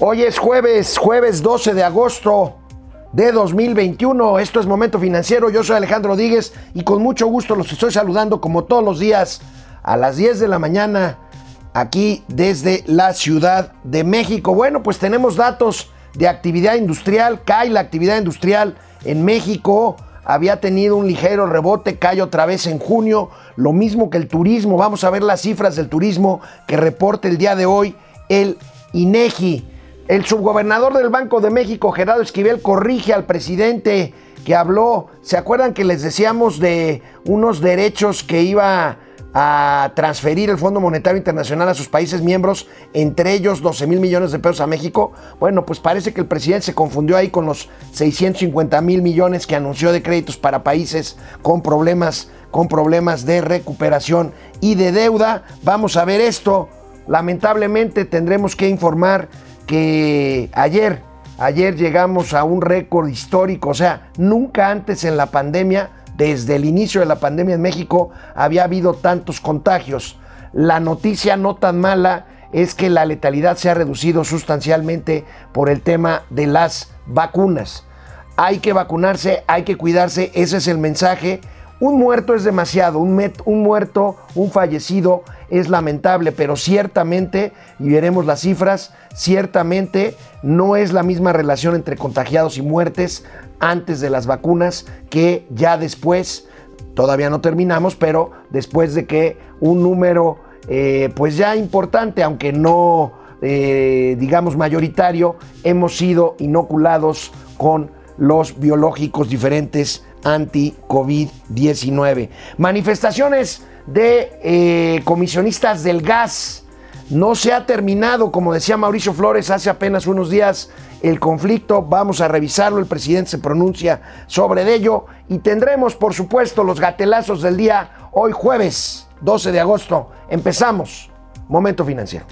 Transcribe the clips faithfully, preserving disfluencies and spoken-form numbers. Hoy es jueves, jueves doce de agosto de dos mil veintiuno. Esto es Momento Financiero. Yo soy Alejandro Díez y con mucho gusto los estoy saludando como todos los días a las diez de la mañana aquí desde la Ciudad de México. Bueno, pues tenemos datos de actividad industrial. Cae la actividad industrial en México. Había tenido un ligero rebote, cae otra vez en junio. Lo mismo que el turismo. Vamos a ver las cifras del turismo que reporta el día de hoy el INEGI. El subgobernador del Banco de México, Gerardo Esquivel, corrige al presidente que habló. ¿Se acuerdan que les decíamos de unos derechos que iba a transferir el Fondo Monetario Internacional a sus países miembros, entre ellos doce mil millones de pesos a México? Bueno, pues parece que el presidente se confundió ahí con los seiscientos cincuenta mil millones que anunció de créditos para países con problemas, con problemas de recuperación y de deuda. Vamos a ver esto. Lamentablemente tendremos que informar que ayer, ayer llegamos a un récord histórico. O sea, nunca antes en la pandemia, desde el inicio de la pandemia en México, había habido tantos contagios. La noticia no tan mala es que la letalidad se ha reducido sustancialmente por el tema de las vacunas. Hay que vacunarse, hay que cuidarse, ese es el mensaje. Un muerto es demasiado, un, met, un muerto, un fallecido es lamentable, pero ciertamente, y veremos las cifras, ciertamente no es la misma relación entre contagiados y muertes antes de las vacunas que ya después. Todavía no terminamos, pero después de que un número eh, pues ya importante, aunque no eh, digamos mayoritario, hemos sido inoculados con los biológicos diferentes anti COVID diecinueve. Manifestaciones de eh, comisionistas del gas. No se ha terminado, como decía Mauricio Flores hace apenas unos días, el conflicto. Vamos a revisarlo, el presidente se pronuncia sobre ello y tendremos, por supuesto, los gatelazos del día hoy jueves doce de agosto. Empezamos Momento Financiero.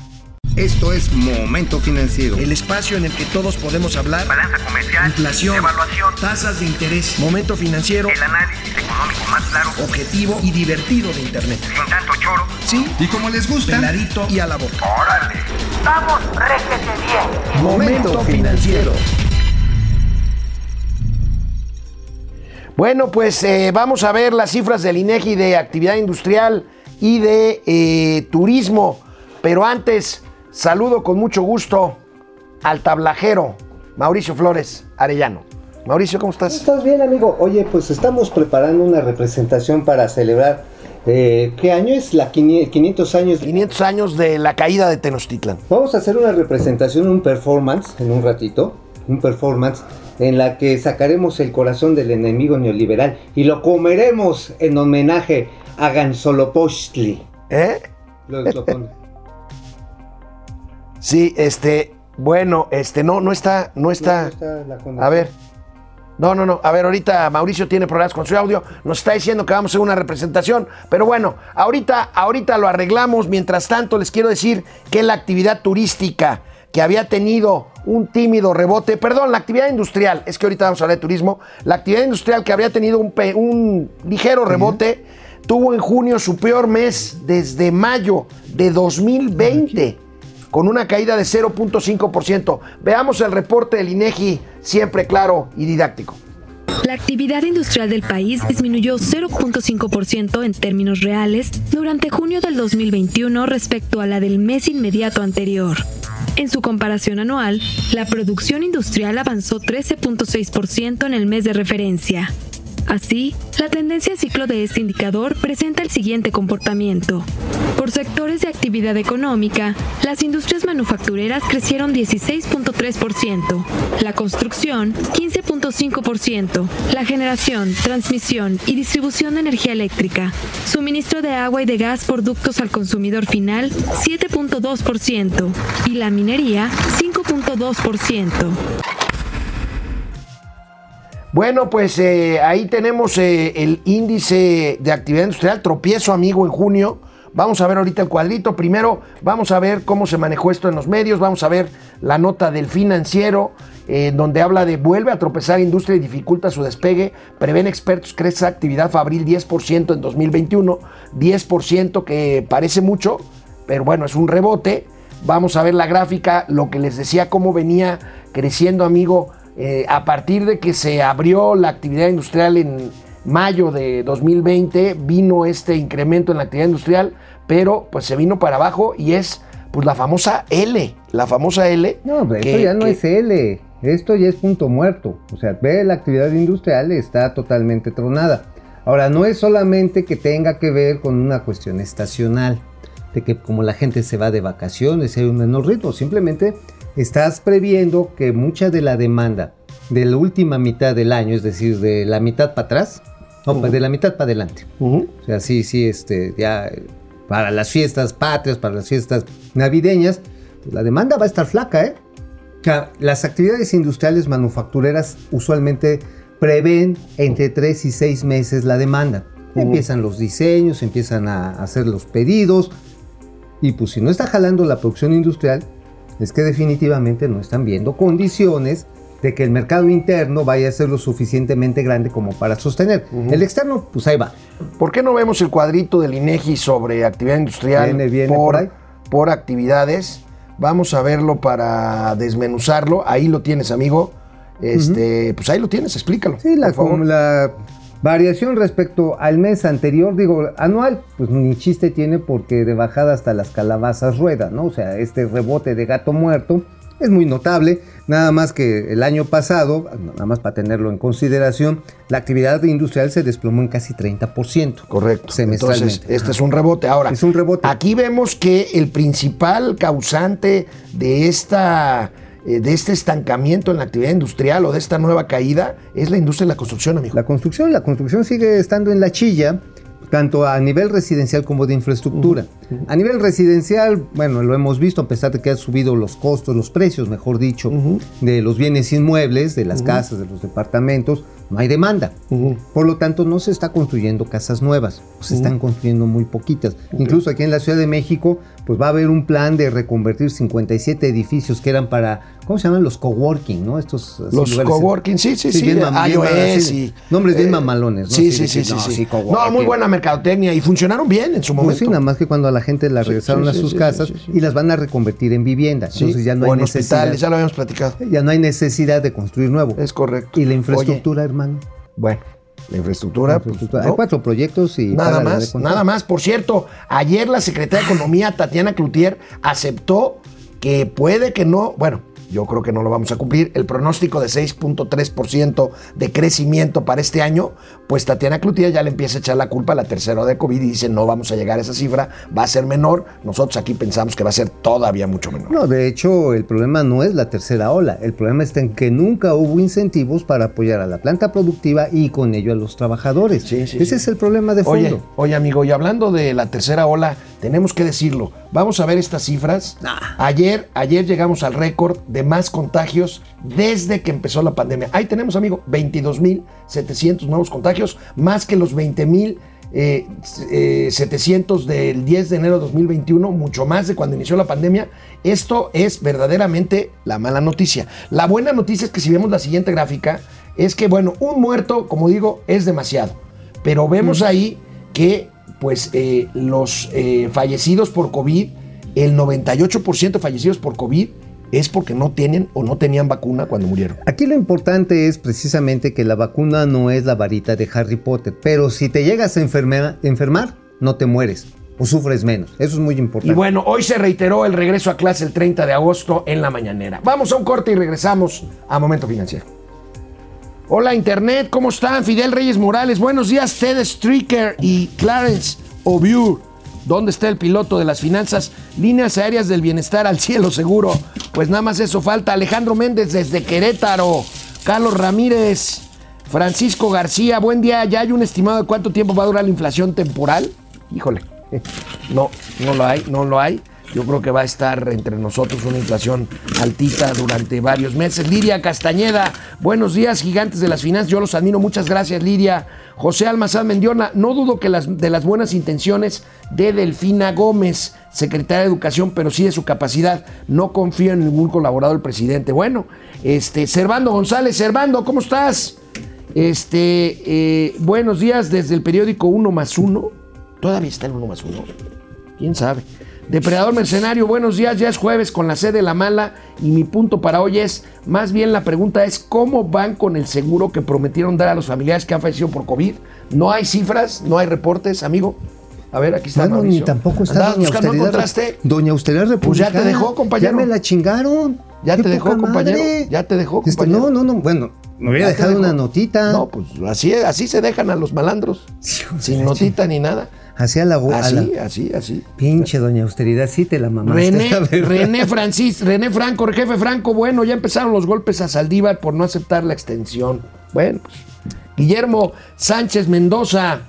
Esto es Momento Financiero, el espacio en el que todos podemos hablar. Balanza comercial, inflación, evaluación, tasas de interés. Momento Financiero, el análisis económico más claro, objetivo y divertido de Internet. Sin tanto choro. Sí, y como les gusta, clarito y a la boca. ¡Órale! ¡Vamos, réjete bien! Momento Financiero. Bueno, pues eh, vamos a ver las cifras del INEGI de actividad industrial y de eh, turismo. Pero antes, saludo con mucho gusto al tablajero Mauricio Flores Arellano. Mauricio, ¿cómo estás? ¿Estás bien, amigo? Oye, pues estamos preparando una representación para celebrar. Eh, ¿Qué año es? La quinientos años. quinientos años de la caída de Tenochtitlan. Vamos a hacer una representación, un performance en un ratito. Un performance en la que sacaremos el corazón del enemigo neoliberal y lo comeremos en homenaje a Gansolopochtli. ¿Eh? Lo, lo pongo. Sí, este, bueno, este, no, no está, no está, no, no está a ver, no, no, no, a ver, ahorita Mauricio tiene problemas con su audio, nos está diciendo que vamos a hacer una representación, pero bueno, ahorita, ahorita lo arreglamos. Mientras tanto, les quiero decir que la actividad turística que había tenido un tímido rebote, perdón, la actividad industrial, es que ahorita vamos a hablar de turismo, la actividad industrial que había tenido un, pe, un ligero rebote, uh-huh, tuvo en junio su peor mes desde mayo de dos mil veinte. Uh-huh. Con una caída de cero punto cinco por ciento. Veamos el reporte del INEGI, siempre claro y didáctico. La actividad industrial del país disminuyó cero punto cinco por ciento en términos reales durante junio del dos mil veintiuno respecto a la del mes inmediato anterior. En su comparación anual, la producción industrial avanzó trece punto seis por ciento en el mes de referencia. Así, la tendencia a ciclo de este indicador presenta el siguiente comportamiento. Por sectores de actividad económica, las industrias manufactureras crecieron dieciséis punto tres por ciento, la construcción quince punto cinco por ciento, la generación, transmisión y distribución de energía eléctrica, suministro de agua y de gas por ductos al consumidor final siete punto dos por ciento y la minería cinco punto dos por ciento. Bueno, pues eh, ahí tenemos eh, el índice de actividad industrial, tropiezo amigo en junio. Vamos a ver ahorita el cuadrito. Primero vamos a ver cómo se manejó esto en los medios. Vamos a ver la nota del Financiero, eh, donde habla de vuelve a tropezar industria y dificulta su despegue. Prevén expertos, crece actividad fabril diez por ciento en dos mil veintiuno. diez por ciento que parece mucho, pero bueno, es un rebote. Vamos a ver la gráfica, lo que les decía, cómo venía creciendo, amigo, eh, a partir de que se abrió la actividad industrial en mayo de dos mil veinte, vino este incremento en la actividad industrial, pero pues se vino para abajo y es pues la famosa L, la famosa L. No, pero que, esto ya no que... es L, esto ya es punto muerto. O sea, ve, la actividad industrial está totalmente tronada. Ahora, no es solamente que tenga que ver con una cuestión estacional, de que como la gente se va de vacaciones hay un menor ritmo, simplemente estás previendo que mucha de la demanda de la última mitad del año, es decir, de la mitad para atrás, no, uh-huh. de la mitad para adelante, uh-huh. o sea, sí, sí, este, ya para las fiestas patrias, para las fiestas navideñas, pues la demanda va a estar flaca, ¿eh? O sea, las actividades industriales manufactureras usualmente prevén entre tres y seis meses la demanda. Uh-huh. Empiezan los diseños, empiezan a hacer los pedidos, y pues si no está jalando la producción industrial, es que definitivamente no están viendo condiciones de que el mercado interno vaya a ser lo suficientemente grande como para sostener. Uh-huh. El externo, pues ahí va. ¿Por qué no vemos el cuadrito del INEGI sobre actividad industrial viene, viene por, por, ahí? por actividades? Vamos a verlo para desmenuzarlo. Ahí lo tienes, amigo. Este, uh-huh. Pues ahí lo tienes, explícalo. Sí, la, como la variación respecto al mes anterior, digo, anual, pues ni chiste tiene porque de bajada hasta las calabazas ruedan, ¿no? O sea, este rebote de gato muerto es muy notable, nada más que el año pasado, nada más para tenerlo en consideración, la actividad industrial se desplomó en casi treinta por ciento. Correcto. Semestralmente. Entonces, este es un rebote. Ahora, es un rebote. Aquí vemos que el principal causante de esta, de este estancamiento en la actividad industrial o de esta nueva caída es la industria de la construcción, amigo. La construcción, la construcción sigue estando en la chilla, tanto a nivel residencial como de infraestructura. Uh-huh. A nivel residencial, bueno, lo hemos visto, a pesar de que han subido los costos, los precios, mejor dicho, uh-huh. de los bienes inmuebles, de las uh-huh. casas, de los departamentos, no hay demanda. Uh-huh. Por lo tanto, no se está construyendo casas nuevas, pues uh-huh. se están construyendo muy poquitas. Okay. Incluso aquí en la Ciudad de México, pues va a haber un plan de reconvertir cincuenta y siete edificios que eran para, ¿cómo se llaman? Los coworking, ¿no? Estos Los coworking, en... sí, sí, sí. sí bien de, mam- iOS bien, sí, y... Nombres eh, bien mamalones, ¿no? Sí, sí, sí, sí. No, sí, sí. sí no, muy buena mercadotecnia y funcionaron bien en su momento. Pues sí, nada más que cuando a la gente la regresaron sí, sí, a sus sí, casas sí, sí, sí. y las van a reconvertir en vivienda. Sí. Entonces ya no o hay en necesidad. Hospitales, ya lo habíamos platicado. Ya no hay necesidad de construir nuevo. Es correcto. Y la infraestructura, Oye, hermano. Bueno, la infraestructura. La infraestructura. Pues, hay no. cuatro proyectos y. Nada más, nada más. Por cierto, ayer la secretaria de Economía, Tatiana Clouthier, aceptó que puede que no. Bueno. Yo creo que no lo vamos a cumplir. El pronóstico de seis punto tres por ciento de crecimiento para este año, pues Tatiana Clouthier ya le empieza a echar la culpa a la tercera ola de COVID y dice no vamos a llegar a esa cifra, va a ser menor. Nosotros aquí pensamos que va a ser todavía mucho menor. No, de hecho, el problema no es la tercera ola. El problema está en que nunca hubo incentivos para apoyar a la planta productiva y con ello a los trabajadores. Sí, sí, ese sí. es el problema de fondo. Oye, oye, amigo, y hablando de la tercera ola, tenemos que decirlo. Vamos a ver estas cifras. Ayer, ayer llegamos al récord de más contagios desde que empezó la pandemia. Ahí tenemos, amigo, veintidós mil setecientos nuevos contagios, más que los veinte mil setecientos del diez de enero de dos mil veintiuno, mucho más de cuando inició la pandemia. Esto es verdaderamente la mala noticia. La buena noticia es que si vemos la siguiente gráfica, es que, bueno, un muerto, como digo, es demasiado. Pero vemos mm. ahí que, pues, eh, los eh, fallecidos por COVID, el noventa y ocho por ciento de fallecidos por COVID, es porque no tienen o no tenían vacuna cuando murieron. Aquí lo importante es precisamente que la vacuna no es la varita de Harry Potter, pero si te llegas a enferma, enfermar, no te mueres o sufres menos. Eso es muy importante. Y bueno, hoy se reiteró el regreso a clase el treinta de agosto en la mañanera. Vamos a un corte y regresamos a Momento Financiero. Hola Internet, ¿cómo están? Fidel Reyes Morales, buenos días. Ted Stricker y Clarence Obier. ¿Dónde está el piloto de las finanzas? Líneas aéreas del bienestar al cielo seguro. Pues nada más eso falta. Alejandro Méndez desde Querétaro. Carlos Ramírez. Francisco García. Buen día. ¿Ya hay un estimado de cuánto tiempo va a durar la inflación temporal? Híjole. No, no lo hay, no lo hay. Yo creo que va a estar entre nosotros una inflación altita durante varios meses. Lidia Castañeda, buenos días, gigantes de las finanzas. Yo los admiro. Muchas gracias, Lidia. José Almazán Mendiona, no dudo que las, de las buenas intenciones de Delfina Gómez, secretaria de Educación, pero sí de su capacidad. No confío en ningún colaborador del presidente. Bueno, este, Servando González. Servando, ¿cómo estás? Este, eh, buenos días desde el periódico uno más uno. ¿Todavía está el uno más uno? ¿Quién sabe? Depredador Mercenario, buenos días, ya es jueves con la sed de la mala y mi punto para hoy es, más bien la pregunta es, ¿cómo van con el seguro que prometieron dar a los familiares que han fallecido por COVID? No hay cifras, no hay reportes, amigo. A ver, aquí está, bueno, Mauricio. Ni tampoco está Doña Austeridad. ¿No encontraste? Doña Austeridad Republicana. Pues ya te dejó, compañero. Ya me la chingaron. Ya te dejó, compañero. Madre. Ya te dejó, compañero. Este, no, no, no, bueno, me hubiera dejado una notita. No, pues así, así se dejan a los malandros. Dios, sin notita ni nada. Así a la boca. Así, así, así. Pinche Doña Austeridad, sí te la mamaste. René, René, Francis, René Franco, el jefe Franco, bueno, ya empezaron los golpes a Saldívar por no aceptar la extensión. Bueno, pues. Guillermo Sánchez Mendoza.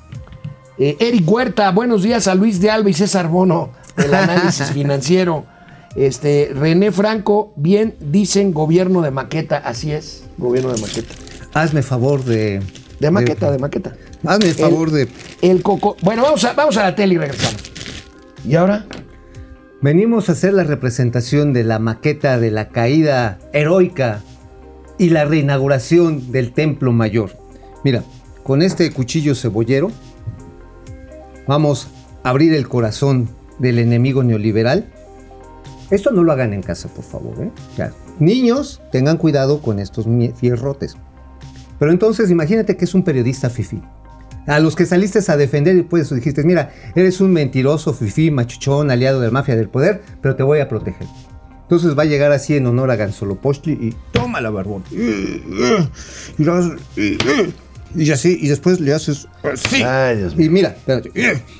Eh, Eric Huerta, buenos días a Luis de Alba y César Bono del análisis financiero. Este, René Franco, bien dicen gobierno de maqueta, así es, gobierno de maqueta. Hazme favor de... De maqueta, de, de maqueta. Hazme el favor de... El coco... Bueno, vamos a, vamos a la tele y regresamos. ¿Y ahora? Venimos a hacer la representación de la maqueta de la caída heroica y la reinauguración del Templo Mayor. Mira, con este cuchillo cebollero vamos a abrir el corazón del enemigo neoliberal. Esto no lo hagan en casa, por favor, ¿eh? Ya. Niños, tengan cuidado con estos fierrotes. Pero entonces, imagínate que es un periodista fifí. A los que saliste a defender y pues dijiste, mira, eres un mentiroso fifí, machuchón, aliado de la mafia del poder, pero te voy a proteger. Entonces va a llegar así en honor a Gansolopochtli y toma la barbón. Y así, y después le haces así. Ay, Dios mío. Y mira, espérate.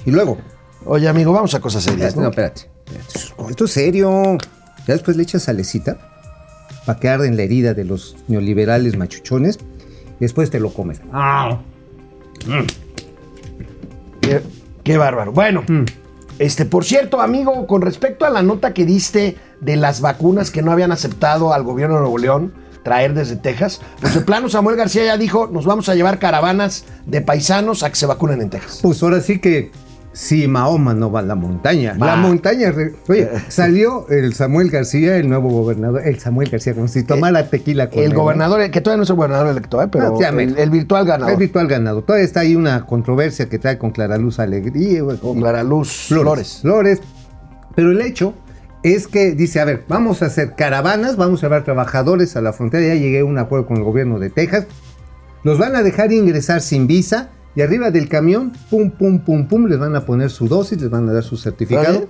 Y luego. Oye, amigo, vamos a cosas serias. No, no espérate, espérate. Esto es serio. Ya después le echas salecita para que arden la herida de los neoliberales machuchones. Y después te lo comes. ¡Ah! Qué, qué bárbaro. Bueno, mm. este, por cierto, amigo, con respecto a la nota que diste de las vacunas que no habían aceptado al gobierno de Nuevo León traer desde Texas, pues de plano Samuel García ya dijo, nos vamos a llevar caravanas de paisanos a que se vacunen en Texas. Pues ahora sí que, si Mahoma no va a la montaña, va. La montaña, oye, salió el Samuel García, el nuevo gobernador, el Samuel García, como si tomara tequila con el él, gobernador, ¿no? Que todavía no es el gobernador electo, ¿eh? Pero no, el, el virtual ganador. El virtual ganador. Todavía está ahí una controversia que trae con Clara Luz Alegría. Con Clara Luz Flores. Flores. Flores. Pero el hecho es que dice, a ver, vamos a hacer caravanas, vamos a llevar trabajadores a la frontera, ya llegué a un acuerdo con el gobierno de Texas, los van a dejar ingresar sin visa, y arriba del camión, pum, pum, pum, pum, les van a poner su dosis, les van a dar su certificado, ¿vale?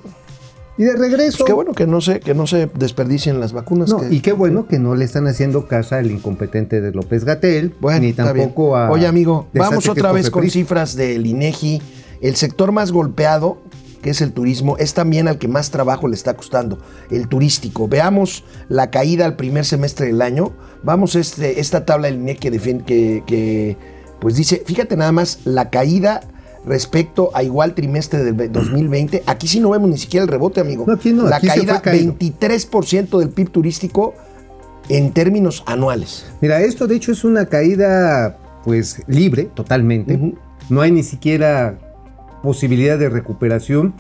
Y de regreso... Pues qué bueno que no se, que no se desperdicien las vacunas. No, que, y qué bueno que no le están haciendo caso al incompetente de López-Gatell, bueno, ni tampoco a... Oye, amigo, vamos otra vez con cifras del INEGI, el sector más golpeado, que es el turismo, es también al que más trabajo le está costando, el turístico. Veamos la caída al primer semestre del año. Vamos a este, esta tabla del I N E G I que, define, que, que pues dice, fíjate nada más, la caída respecto a igual trimestre del dos mil veinte. Aquí sí no vemos ni siquiera el rebote, amigo. No, aquí no, la aquí caída, veintitrés por ciento del P I B turístico en términos anuales. Mira, esto de hecho es una caída pues libre, totalmente. Uh-huh. No hay ni siquiera posibilidad de recuperación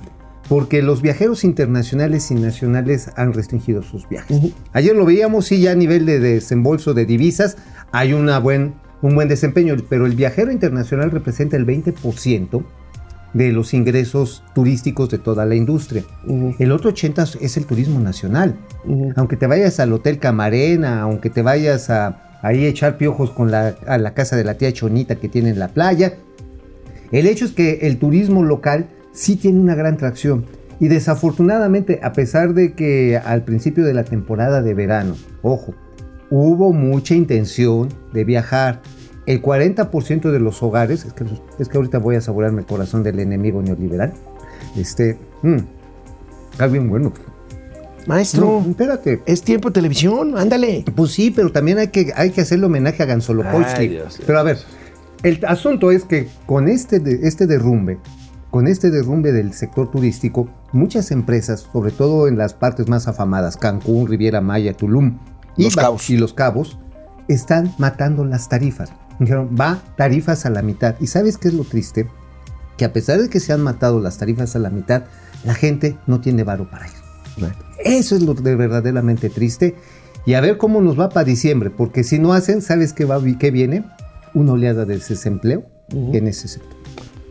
porque los viajeros internacionales y nacionales han restringido sus viajes. Uh-huh. Ayer lo veíamos, sí, ya a nivel de desembolso de divisas hay una buen, un buen desempeño, pero el viajero internacional representa el veinte por ciento de los ingresos turísticos de toda la industria. Uh-huh. El otro ochenta por ciento es el turismo nacional. Uh-huh. Aunque te vayas al Hotel Camarena, aunque te vayas a, a echar piojos con la, a la casa de la tía Chonita que tiene en la playa, el hecho es que el turismo local sí tiene una gran tracción y desafortunadamente, a pesar de que al principio de la temporada de verano, ojo, hubo mucha intención de viajar, el cuarenta por ciento de los hogares, es que, es que ahorita voy a saborearme el corazón del enemigo neoliberal, este, mmm, está bien bueno. Maestro, no, espérate. Es tiempo de televisión, ándale. Pues sí, pero también hay que, hay que hacerle homenaje a Gansolopochtli. Pero a ver, el asunto es que con este, este derrumbe, con este derrumbe del sector turístico, muchas empresas, sobre todo en las partes más afamadas, Cancún, Riviera Maya, Tulum y Los Cabos, y los cabos están matando las tarifas. Dijeron, va tarifas a la mitad. ¿Y sabes qué es lo triste? Que a pesar de que se han matado las tarifas a la mitad, la gente no tiene varo para ir. Right. Eso es lo de verdaderamente triste. Y a ver cómo nos va para diciembre, porque si no hacen, ¿sabes qué, va, qué viene? Una oleada de desempleo, uh-huh, en ese sector.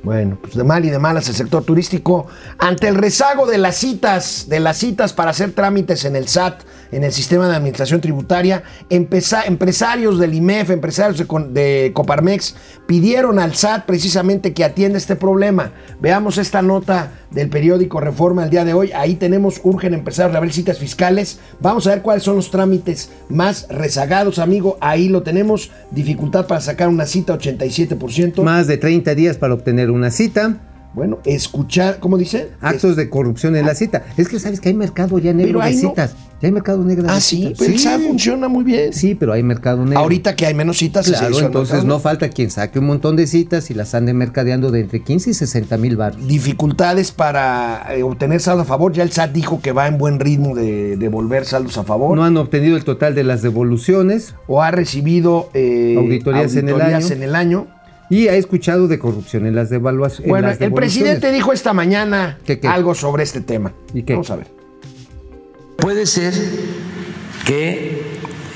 Bueno, pues de mal y de malas el sector turístico ante el rezago de las citas, de las citas para hacer trámites en el S A T, en el sistema de administración tributaria, empeza, empresarios del I M E F, empresarios de, de Coparmex pidieron al S A T precisamente que atienda este problema. Veamos esta nota del periódico Reforma el día de hoy. Ahí tenemos, urgen empresarios a abrir citas fiscales. Vamos a ver cuáles son los trámites más rezagados, amigo. Ahí lo tenemos, dificultad para sacar una cita, ochenta y siete por ciento. Más de treinta días para obtener una cita. Bueno, escuchar, ¿cómo dice? Actos es, de corrupción en ah, la cita. Es que sabes que hay mercado ya negro de citas. No. Ya hay mercado negro de ah, citas. Ah, sí, pero sí. El S A T funciona muy bien. Sí, pero hay mercado negro. Ahorita que hay menos citas. Claro, se entonces mercado. No falta quien saque un montón de citas y las ande mercadeando de entre quince y sesenta mil baros. Dificultades para eh, obtener saldo a favor. Ya el S A T dijo que va en buen ritmo de devolver saldos a favor. No han obtenido el total de las devoluciones. O ha recibido eh, auditorías, auditorías en el año. En el año. Y ha escuchado de corrupción en las devaluaciones. Bueno, las el presidente dijo esta mañana ¿Qué, qué? algo sobre este tema. ¿Y qué? Vamos a ver. Puede ser que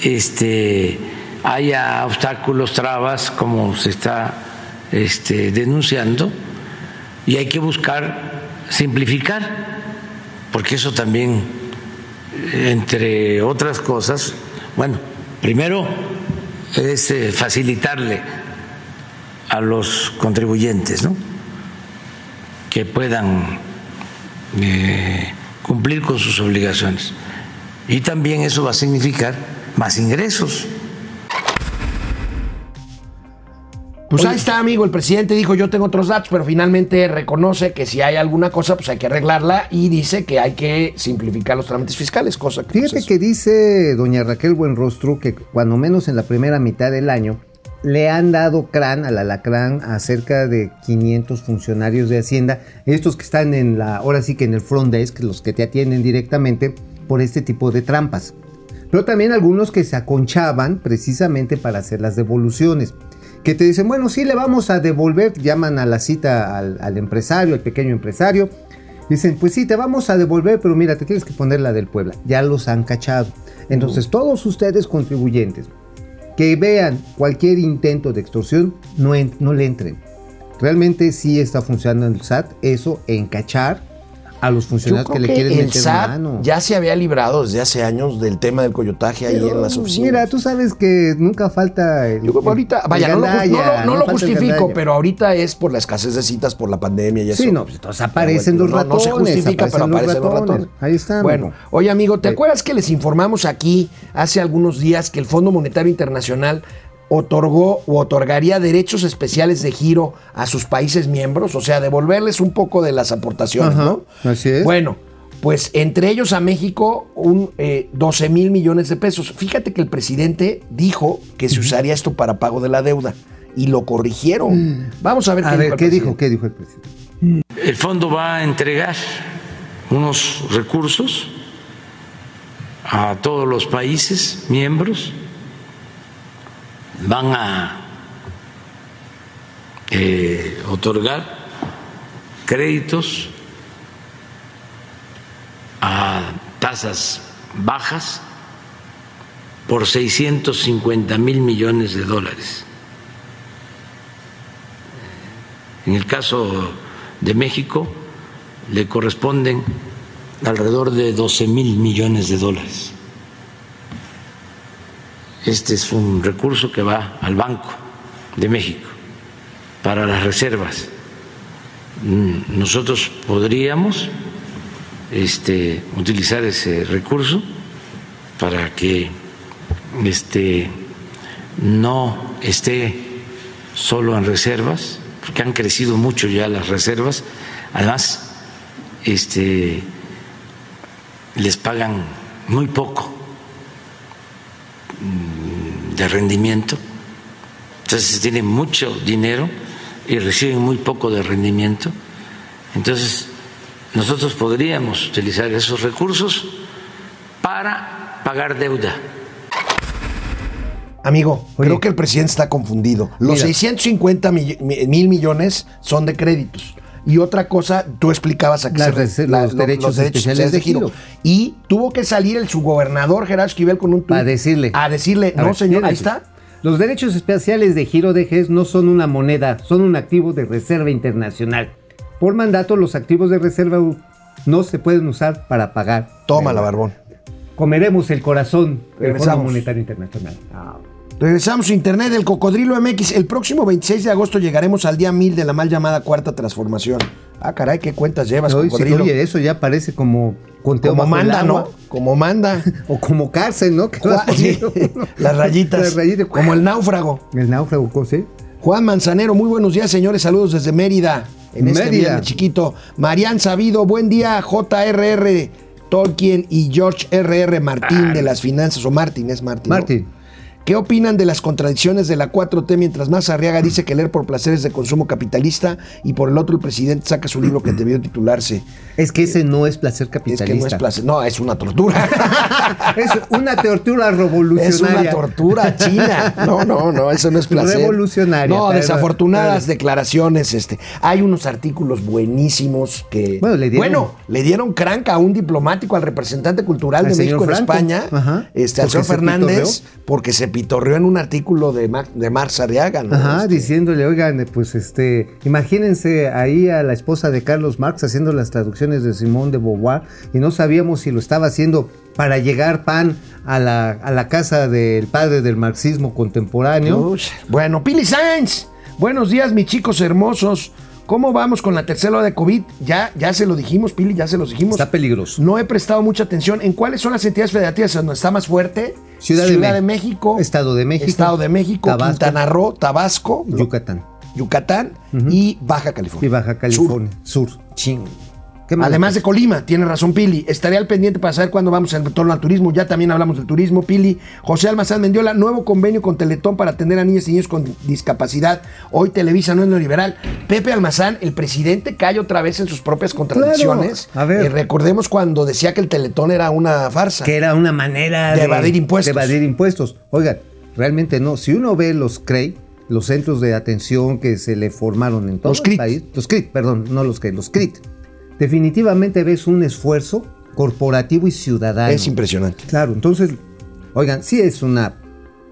este, haya obstáculos, trabas, como se está este, denunciando, y hay que buscar simplificar, porque eso también, entre otras cosas, bueno, primero es eh, facilitarle a los contribuyentes, ¿no?, que puedan eh, cumplir con sus obligaciones. Y también eso va a significar más ingresos. Pues ahí está, amigo, el presidente dijo yo tengo otros datos, pero finalmente reconoce que si hay alguna cosa, pues hay que arreglarla y dice que hay que simplificar los trámites fiscales, cosa que... Fíjate pues que dice doña Raquel Buenrostro que cuando menos en la primera mitad del año le han dado crán al alacrán a cerca de quinientos funcionarios de Hacienda, estos que están en la, ahora sí que en el front desk, los que te atienden directamente por este tipo de trampas. Pero también algunos que se aconchaban precisamente para hacer las devoluciones, que te dicen, bueno, sí le vamos a devolver, llaman a la cita al, al empresario, al pequeño empresario, dicen, pues sí, te vamos a devolver, pero mira, te tienes que poner la del Puebla. Ya los han cachado. Entonces, todos ustedes contribuyentes que vean cualquier intento de extorsión, no, en, no le entren. Realmente sí está funcionando el S A T eso, encachar a los funcionarios que le quieren meter mano. Ya se había librado desde hace años del tema del coyotaje ahí en las oficinas. Mira, tú sabes que nunca falta el, yo creo que ahorita, el, vaya, el gandalla, no lo, no, no, no lo justifico, pero ahorita es por la escasez de citas, por la pandemia y eso. Sí, no, pues entonces aparecen los ratones. No, no se justifica, pero aparecen los ratones. Ahí están. Bueno, oye, amigo, ¿te eh. acuerdas que les informamos aquí hace algunos días que el Fondo Monetario Internacional otorgó o otorgaría derechos especiales de giro a sus países miembros, o sea, devolverles un poco de las aportaciones? Ajá, ¿no? Así es. Bueno, pues entre ellos a México un eh, doce mil millones de pesos. Fíjate que el presidente dijo que se usaría esto para pago de la deuda y lo corrigieron. Vamos a ver, a qué, ver, dijo, ¿qué dijo qué dijo el presidente. El fondo va a entregar unos recursos a todos los países miembros. Van a eh, otorgar créditos a tasas bajas por seiscientos cincuenta mil millones de dólares. En el caso de México, le corresponden alrededor de doce mil millones de dólares. Este es un recurso que va al Banco de México para las reservas. Nosotros podríamos este, utilizar ese recurso para que este, no esté solo en reservas, porque han crecido mucho ya las reservas. Además, este, les pagan muy poco de rendimiento, entonces tienen mucho dinero y reciben muy poco de rendimiento. Entonces nosotros podríamos utilizar esos recursos para pagar deuda. Amigo, oye, creo que el presidente está confundido. Los mira, seiscientos cincuenta mil millones son de créditos. Y otra cosa, tú explicabas a que la, se, la, los, los derechos los especiales, especiales de giro. Y tuvo que salir el subgobernador Gerardo Esquivel con un tuit. A decirle. A decirle, a no ver, señor, mira, ahí está. Los derechos especiales de giro de G E S no son una moneda, son un activo de reserva internacional. Por mandato, los activos de reserva no se pueden usar para pagar. Tómala, Barbón. Comeremos el corazón del Fondo Monetario Internacional. Ah. Regresamos a Internet, el Cocodrilo M X. El próximo veintiséis de agosto llegaremos al día mil de la mal llamada Cuarta Transformación. Ah, caray, ¿qué cuentas llevas, no, Cocodrilo? Oye, eso ya parece como... Como manda, ¿no? Como manda. O como cárcel, ¿no? Sí. Las rayitas. Las rayitas. Como el náufrago. El náufrago, ¿sí? Juan Manzanero, muy buenos días, señores. Saludos desde Mérida. En Mérida. Este viernes chiquito. Marian Sabido, buen día. J R R Tolkien y George R R Martín ah. de las Finanzas. O Martín, es Martín. Martín. ¿No? ¿Qué opinan de las contradicciones de la cuatro T mientras más Arriaga dice que leer por placeres de consumo capitalista y por el otro el presidente saca su libro que debió titularse? Es que ese eh, no es placer capitalista. Es que no es placer. No, es una tortura. Es una tortura revolucionaria. Es una tortura china. No, no, no, eso no es placer. Revolucionaria. No, pero, desafortunadas pero. declaraciones. Este, Hay unos artículos buenísimos que... Bueno, le dieron, bueno, le dieron cranca a un diplomático, al representante cultural de México en España, este, al señor Fernández, porque se pitorreó en un artículo de, Mar, de Marx Arriaga, ¿no? Ajá, este. diciéndole, oigan, pues este, imagínense ahí a la esposa de Carlos Marx haciendo las traducciones de Simone de Beauvoir y no sabíamos si lo estaba haciendo para llegar pan a la, a la casa del padre del marxismo contemporáneo. Uy, bueno, Pili Sainz, buenos días, mis chicos hermosos. ¿Cómo vamos con la tercera ola de COVID? Ya, ya se lo dijimos, Pili, ya se los dijimos. Está peligroso. No he prestado mucha atención. ¿En cuáles son las entidades federativas donde está más fuerte? Ciudad, Ciudad de, México, de México. Estado de México. Estado de México. Tabasco, Quintana Roo, Tabasco. Yucatán. Yucatán uh-huh. y Baja California. Y Baja California. Sur. Sur. Ching. Además de Colima, tiene razón Pili. Estaré al pendiente para saber cuándo vamos en torno al turismo. Ya también hablamos del turismo, Pili. José Almazán Mendiola, nuevo convenio con Teletón para atender a niñas y niños con discapacidad. Hoy Televisa no es neoliberal. Pepe Almazán, el presidente cae otra vez en sus propias contradicciones. Claro. A ver. Eh, recordemos cuando decía que el Teletón era una farsa. Que era una manera de, de evadir impuestos. De evadir impuestos. Oigan, realmente no. Si uno ve los C R E I, los centros de atención que se le formaron en todo los el C R I T. País. Los C R I T, perdón, no los C R E I, los C R I T. Definitivamente ves un esfuerzo corporativo y ciudadano. Es impresionante. Claro, entonces, oigan, sí es una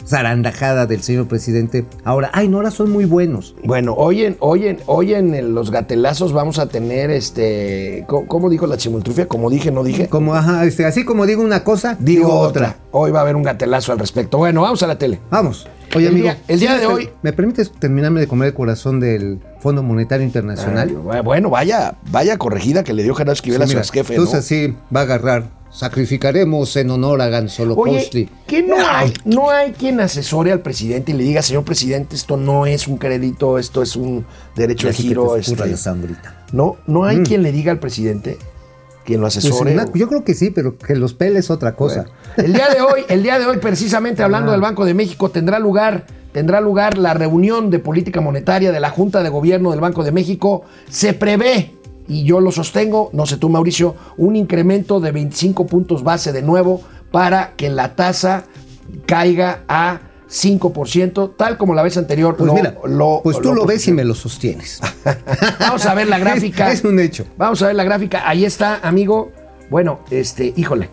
zarandajada del señor presidente. Ahora, ay, no, ahora son muy buenos. Bueno, hoy en, hoy en, hoy en los gatelazos vamos a tener, este, ¿cómo, cómo dijo la chimultrufia? Como dije, no dije. Como, ajá, este, así como digo una cosa, digo, digo otra. otra. Hoy va a haber un gatelazo al respecto. Bueno, vamos a la tele. Vamos. Oye, amigo, el día, el día de hoy... ¿Me permites terminarme de comer el corazón del Fondo Monetario Internacional? Ay, bueno, vaya, vaya corregida que le dio Gerardo Esquivel sí, a su jefe, ¿no? Entonces así va a agarrar. Sacrificaremos en honor a Gansolopochtli. Oye, que no hay, no hay quien asesore al presidente y le diga, señor presidente, esto no es un crédito, esto es un derecho de giro. Este, no, no hay mm. quien le diga al presidente... Quien lo asesore. Pues una, yo creo que sí, pero que los pele es otra cosa. Bueno, el día de hoy, el día de hoy, precisamente hablando ah. del Banco de México, tendrá lugar, tendrá lugar la reunión de política monetaria de la Junta de Gobierno del Banco de México. Se prevé, y yo lo sostengo, no sé tú, Mauricio, un incremento de veinticinco puntos base de nuevo para que la tasa caiga a cinco por ciento, tal como la vez anterior. Pues lo, mira, lo, pues tú lo, lo ves y me lo sostienes. Vamos a ver la gráfica. Es, es un hecho. Vamos a ver la gráfica. Ahí está, amigo. Bueno, este, híjole.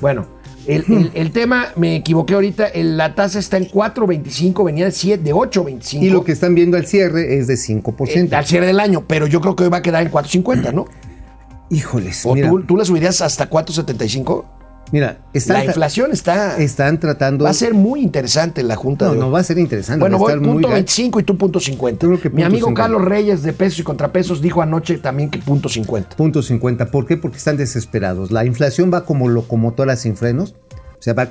Bueno, el, el, el tema, me equivoqué ahorita, el, la tasa está en cuatro punto veinticinco, venía de siete, de ocho punto veinticinco. Y lo que están viendo al cierre es de cinco por ciento. Eh, al cierre del año, pero yo creo que hoy va a quedar en cuatro punto cincuenta, ¿no? Híjoles. ¿O mira, tú, tú la subirías hasta cuatro punto setenta y cinco? Mira, están, la inflación está... Están tratando... Va a ser muy interesante la junta no, de... No, no va a ser interesante. Bueno, voy punto veinticinco y tú punto cincuenta. Mi amigo cincuenta. Carlos Reyes de Pesos y Contrapesos dijo anoche también que punto cincuenta. punto cincuenta. ¿Por qué? Porque están desesperados. La inflación va como locomotora sin frenos. O sea, va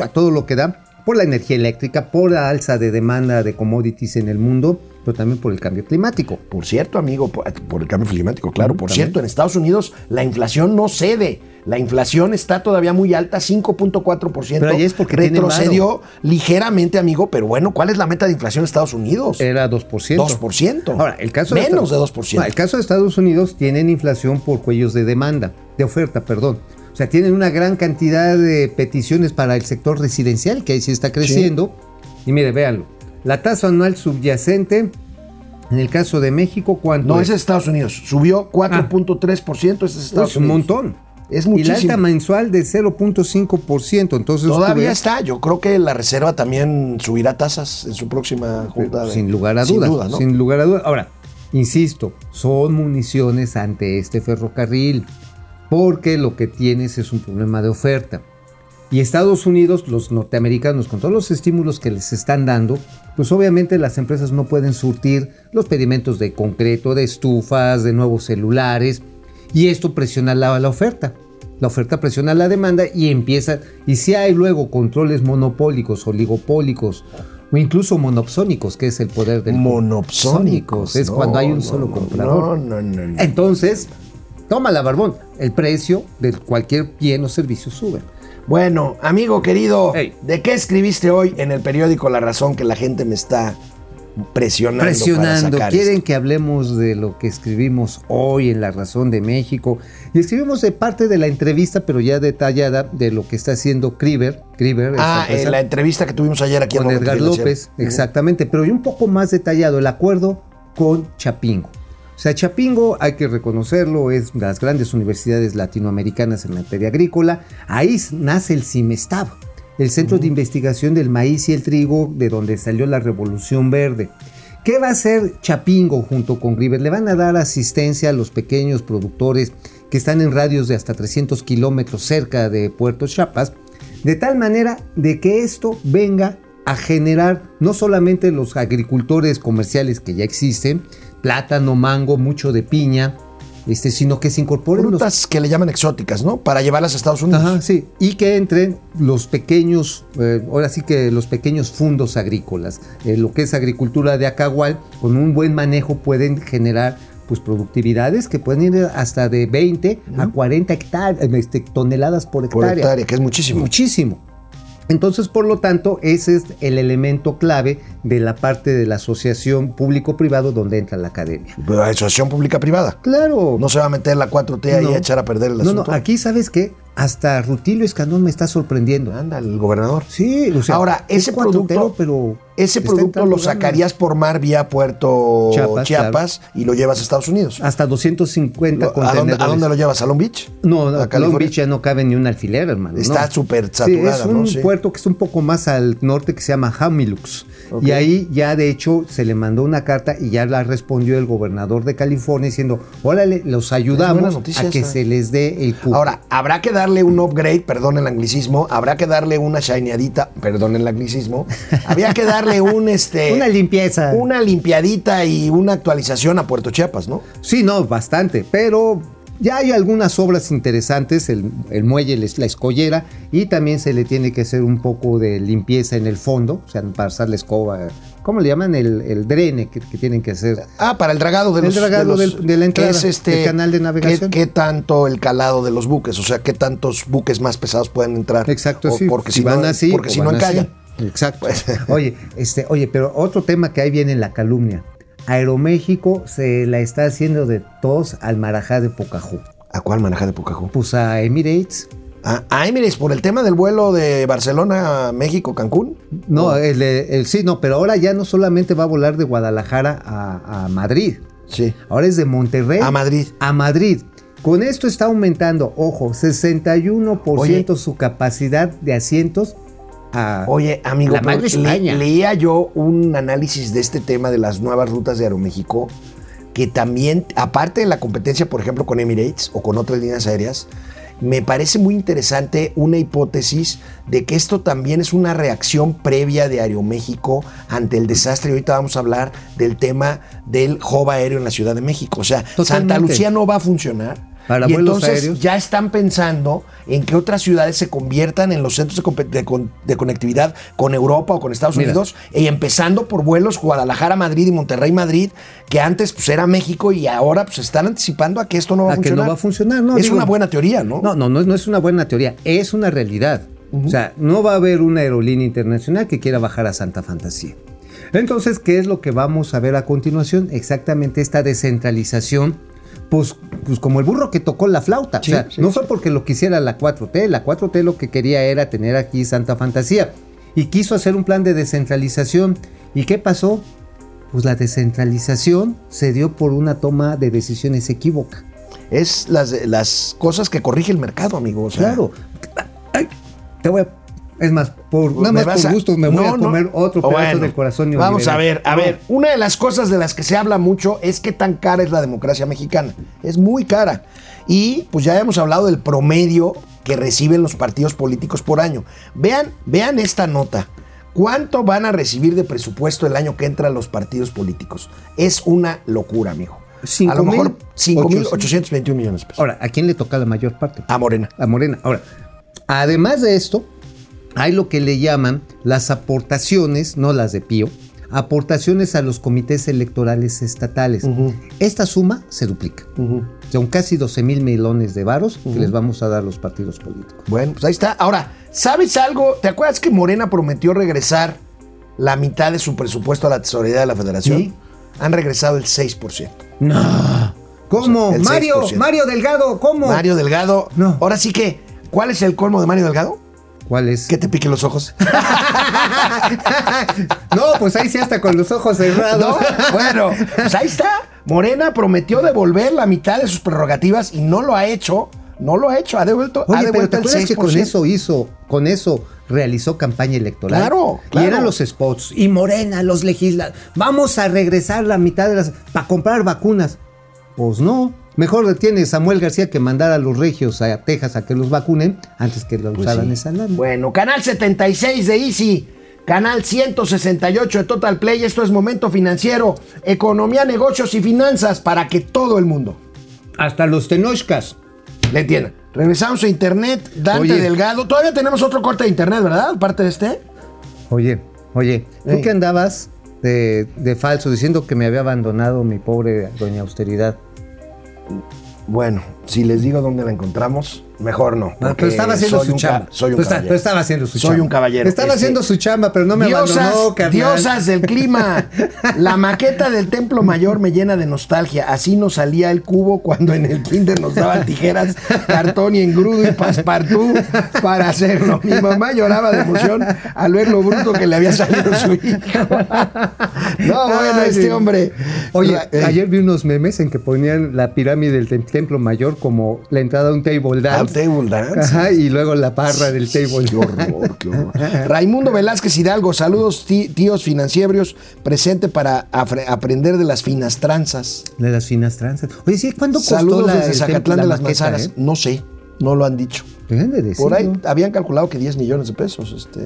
a todo lo que da por la energía eléctrica, por la alza de demanda de commodities en el mundo, pero también por el cambio climático. Por cierto, amigo, por, por el cambio climático, claro. Por también. Cierto, en Estados Unidos la inflación no cede. La inflación está todavía muy alta, cinco punto cuatro por ciento. Pero ahí es porque retrocedió ligeramente, amigo, pero bueno, ¿cuál es la meta de inflación en Estados Unidos? Era dos por ciento. dos por ciento. Ahora, el caso menos de, Estados, de dos por ciento. No, el caso de Estados Unidos tienen inflación por cuellos de demanda, de oferta, perdón. O sea, tienen una gran cantidad de peticiones para el sector residencial, que ahí sí está creciendo. Sí. Y mire, véanlo. La tasa anual subyacente... En el caso de México, ¿cuánto? No, es Estados Unidos. Subió cuatro punto tres por ciento. Ah, es Estados Unidos. Es un montón. Es muchísimo. Y la alta mensual de cero punto cinco por ciento. Entonces, todavía ves... está. Yo creo que la Reserva también subirá tasas en su próxima junta. De... Sin lugar a dudas. Sin duda, ¿no? Sin lugar a dudas. Ahora, insisto, son municiones ante este ferrocarril, porque lo que tienes es un problema de oferta. Y Estados Unidos, los norteamericanos, con todos los estímulos que les están dando, pues obviamente las empresas no pueden surtir los pedimentos de concreto, de estufas, de nuevos celulares, y esto presiona la, la oferta. La oferta presiona la demanda y empieza, y si hay luego controles monopólicos, oligopólicos, o incluso monopsónicos, que es el poder del... Monopsónicos. Es no, cuando hay un solo no, comprador. No, no, no, no. Entonces, tómala, barbón. El precio de cualquier bien o servicio sube. Bueno, amigo querido, hey. ¿De qué escribiste hoy en el periódico La Razón que la gente me está presionando? Presionando. Para sacar Quieren esto? Que hablemos de lo que escribimos hoy en La Razón de México. Y escribimos de parte de la entrevista, pero ya detallada, de lo que está haciendo Kriver. Kriver ah, en la entrevista que tuvimos ayer aquí con en Edgar López, exactamente, pero un poco más detallado el acuerdo con Chapingo. O sea, Chapingo, hay que reconocerlo, es de las grandes universidades latinoamericanas en materia agrícola. Ahí nace el CIMESTAB, el Centro uh-huh. de Investigación del Maíz y el Trigo, de donde salió la Revolución Verde. ¿Qué va a hacer Chapingo junto con Kriver? Le van a dar asistencia a los pequeños productores que están en radios de hasta trescientos kilómetros cerca de Puerto Chiapas, de tal manera de que esto venga a generar no solamente los agricultores comerciales que ya existen, plátano, mango, mucho de piña, este, sino que se incorporen... Frutas los... que le llaman exóticas, ¿no? Para llevarlas a Estados Unidos. Ajá, sí. Y que entren los pequeños, eh, ahora sí que los pequeños fundos agrícolas, eh, lo que es agricultura de acahual, con un buen manejo pueden generar pues productividades que pueden ir hasta de veinte uh-huh. a cuarenta hectáreas, este, toneladas por hectárea. Por hectárea, que es muchísimo. Muchísimo. Entonces, por lo tanto, ese es el elemento clave de la parte de la asociación público-privado donde entra la academia. Pero la asociación pública-privada. Claro. No se va a meter la cuatro T no. y a echar a perder el no, asunto. No, no, aquí, ¿sabes qué? Hasta Rutilio Escandón me está sorprendiendo. Anda, el gobernador. Sí. O sea, ahora, ese es producto, pero ese producto lo sacarías por mar vía Puerto Chiapas, Chiapas claro. y lo llevas a Estados Unidos. Hasta doscientos cincuenta lo, contenedores. ¿A dónde, ¿A dónde lo llevas? ¿A Long Beach? No, no, a Long Beach ya no cabe ni un alfiler, hermano. Está no. súper saturada. Sí, es un ¿no? sí. puerto que está un poco más al norte que se llama Hamilux. Okay. Y ahí ya, de hecho, se le mandó una carta y ya la respondió el gobernador de California diciendo, órale, los ayudamos noticia, a que esa. se les dé el cupo. Ahora, habrá que dar darle un upgrade, perdón el anglicismo, habrá que darle una shineadita, perdón el anglicismo, había que darle un este... una limpieza. Una limpiadita y una actualización a Puerto Chiapas, ¿no? Sí, no, bastante, pero ya hay algunas obras interesantes, el, el muelle, la escollera, y también se le tiene que hacer un poco de limpieza en el fondo, o sea, pasar la escoba... ¿Cómo le llaman? El, el drene que, que tienen que hacer. Ah, para el dragado de el los... El dragado de, los, del, de la entrada, es este, el canal de navegación. ¿Qué tanto el calado de los buques? O sea, ¿qué tantos buques más pesados pueden entrar? Exacto, o, sí. Porque si, si van no, así, porque si no encallan. Exacto. Pues. Oye, este, oye, pero otro tema que ahí viene en la calumnia. Aeroméxico se la está haciendo de tos al marajá de Pucajú. ¿A cuál marajá de Pucajú? Pues a Emirates. Ah, ah, Emirates, por el tema del vuelo de Barcelona a México, Cancún. No, oh. el, el, sí, no, pero ahora ya no solamente va a volar de Guadalajara a, a Madrid. Sí. Ahora es de Monterrey. A Madrid. A Madrid. Con esto está aumentando, ojo, sesenta y uno por ciento Oye. su capacidad de asientos. A Oye, amigo, la madre España. Le, leía yo un análisis de este tema de las nuevas rutas de Aeroméxico, que también, aparte de la competencia, por ejemplo, con Emirates o con otras líneas aéreas, me parece muy interesante una hipótesis de que esto también es una reacción previa de Aeroméxico ante el desastre. Ahorita vamos a hablar del tema del hub aéreo en la Ciudad de México. O sea, totalmente. Santa Lucía no va a funcionar. Para y entonces aéreos. Ya están pensando en que otras ciudades se conviertan en los centros de, con- de, con- de conectividad con Europa o con Estados Mira. Unidos, y empezando por vuelos Guadalajara-Madrid y Monterrey-Madrid, que antes pues, era México, y ahora pues están anticipando a que esto no va a, a funcionar. Que no va a funcionar, no, es digo, una buena teoría, ¿no? No, no, no, no es una buena teoría, es una realidad. Uh-huh. O sea, no va a haber una aerolínea internacional que quiera bajar a Santa Fantasía. Entonces, ¿qué es lo que vamos a ver a continuación? Exactamente esta descentralización. Pues, pues como el burro que tocó la flauta. Sí, o sea, sí, no fue sí. porque lo quisiera la cuatro T. La cuatro T lo que quería era tener aquí Santa Fantasía. Y quiso hacer un plan de descentralización. ¿Y qué pasó? Pues la descentralización se dio por una toma de decisiones equívoca. es las, las cosas que corrige el mercado, amigo. O sea, claro. Ay, te voy a... Es más, por, nada más por a... gusto me voy no, a comer no. otro pedazo bueno, del corazón. Vamos a ver, a ver. Una de las cosas de las que se habla mucho es qué tan cara es la democracia mexicana. Es muy cara. Y pues ya hemos hablado del promedio que reciben los partidos políticos por año. Vean, vean esta nota. ¿Cuánto van a recibir de presupuesto el año que entran los partidos políticos? Es una locura, amigo. cinco, a lo mejor cinco mil ochocientos veintiún millones de pesos. Ahora, ¿a quién le toca la mayor parte? A Morena. A Morena. Ahora, además de esto, hay lo que le llaman las aportaciones, no las de Pío, aportaciones a los comités electorales estatales. Uh-huh. Esta suma se duplica. Uh-huh. Son casi doce mil millones de varos uh-huh. que les vamos a dar los partidos políticos. Bueno, pues ahí está. Ahora, ¿sabes algo? ¿Te acuerdas que Morena prometió regresar la mitad de su presupuesto a la tesorería de la Federación? ¿Sí? Han regresado el seis por ciento. ¡No! ¿Cómo? O sea, Mario, seis por ciento. Mario Delgado, ¿cómo? Mario Delgado. No. Ahora sí que, ¿cuál es el colmo de Mario Delgado? ¿Cuál es? Que te pique los ojos. No, pues ahí sí hasta con los ojos cerrados. ¿No? Bueno, pues ahí está. Morena prometió devolver la mitad de sus prerrogativas y no lo ha hecho. No lo ha hecho. Ha devuelto, Oye, ha devuelto pero ¿te el seis por ciento. Que con eso hizo, con eso realizó campaña electoral. Claro, claro. Y eran los spots. Y Morena, los legisladores. Vamos a regresar la mitad de las... para comprar vacunas. Pues no. Mejor detiene Samuel García que mandar a los regios a Texas a que los vacunen antes que lo pues usaran sí. esa lana. Bueno, canal setenta y seis de Easy, canal ciento sesenta y ocho de Total Play. Esto es Momento Financiero, economía, negocios y finanzas para que todo el mundo, hasta los tenochcas, le entiendan. Regresamos a internet, Dante oye, Delgado. Todavía tenemos otro corte de internet, ¿verdad? Aparte de este. Oye, oye, ¿tú eh. qué andabas de, de falso diciendo que me había abandonado mi pobre doña austeridad? Bueno, si les digo dónde la encontramos, mejor no. Ah, pero estaba haciendo su chamba. Soy un pero caballero. Está, pero estaba haciendo su soy chamba. Soy un caballero. Estaba este... haciendo su chamba, pero no me diosas, abandonó, carnal. Diosas del clima. La maqueta del Templo Mayor me llena de nostalgia. Así nos salía el cubo cuando en el kinder nos daban tijeras, cartón y engrudo y passepartout para hacerlo. Mi mamá lloraba de emoción al ver lo bruto que le había salido su hijo. No, bueno, Ay, este sí. hombre. Oye, eh, ayer vi unos memes en que ponían la pirámide del Templo Mayor como la entrada a un table dance. Table dance. Ajá, y luego la parra sí, del table. Qué horror, qué horror. Raimundo Velázquez Hidalgo, saludos tíos financieros, presente para afre- aprender de las finas tranzas. De las finas tranzas. Oye, sí, ¿cuándo costó saludos la, desde Zacatlán de la las maqueta, Manzanas? ¿Eh? No sé, no lo han dicho. De por ahí habían calculado que diez millones de pesos. Este...